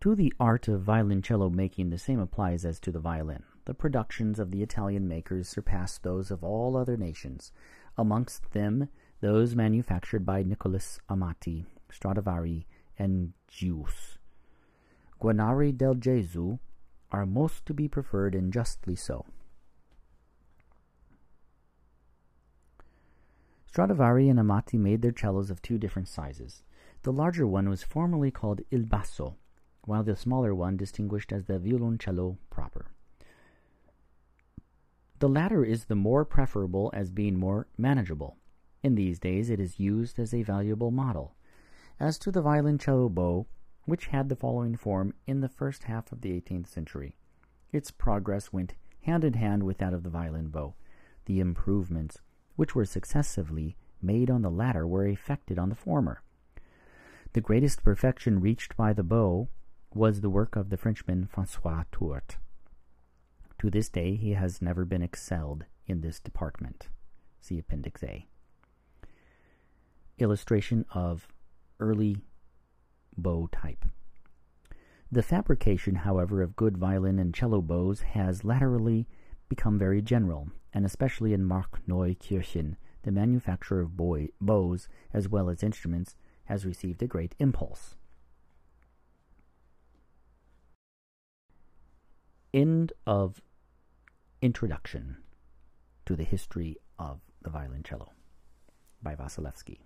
To the art of violoncello making the same applies as to the violin. The productions of the Italian makers surpass those of all other nations, amongst them those manufactured by Nicolas Amati, Stradivari, and Gius. Guarneri del Gesù are most to be preferred, and justly so. Stradivari and Amati made their cellos of two different sizes. The larger one was formerly called il basso, while the smaller one distinguished as the violoncello proper. The latter is the more preferable as being more manageable. In these days it is used as a valuable model. As to the violoncello bow, which had the following form in the first half of the 18th century, its progress went hand in hand with that of the violin bow. The improvements which were successively made on the latter were effected on the former. The greatest perfection reached by the bow was the work of the Frenchman François Tourte. To this day he has never been excelled in this department. See Appendix A. Illustration of early bow type. The fabrication, however, of good violin and cello bows has latterly become very general, and especially in Markneukirchen, the manufacture of bows as well as instruments has received a great impulse. End of introduction to the history of the violoncello by Wasilewski.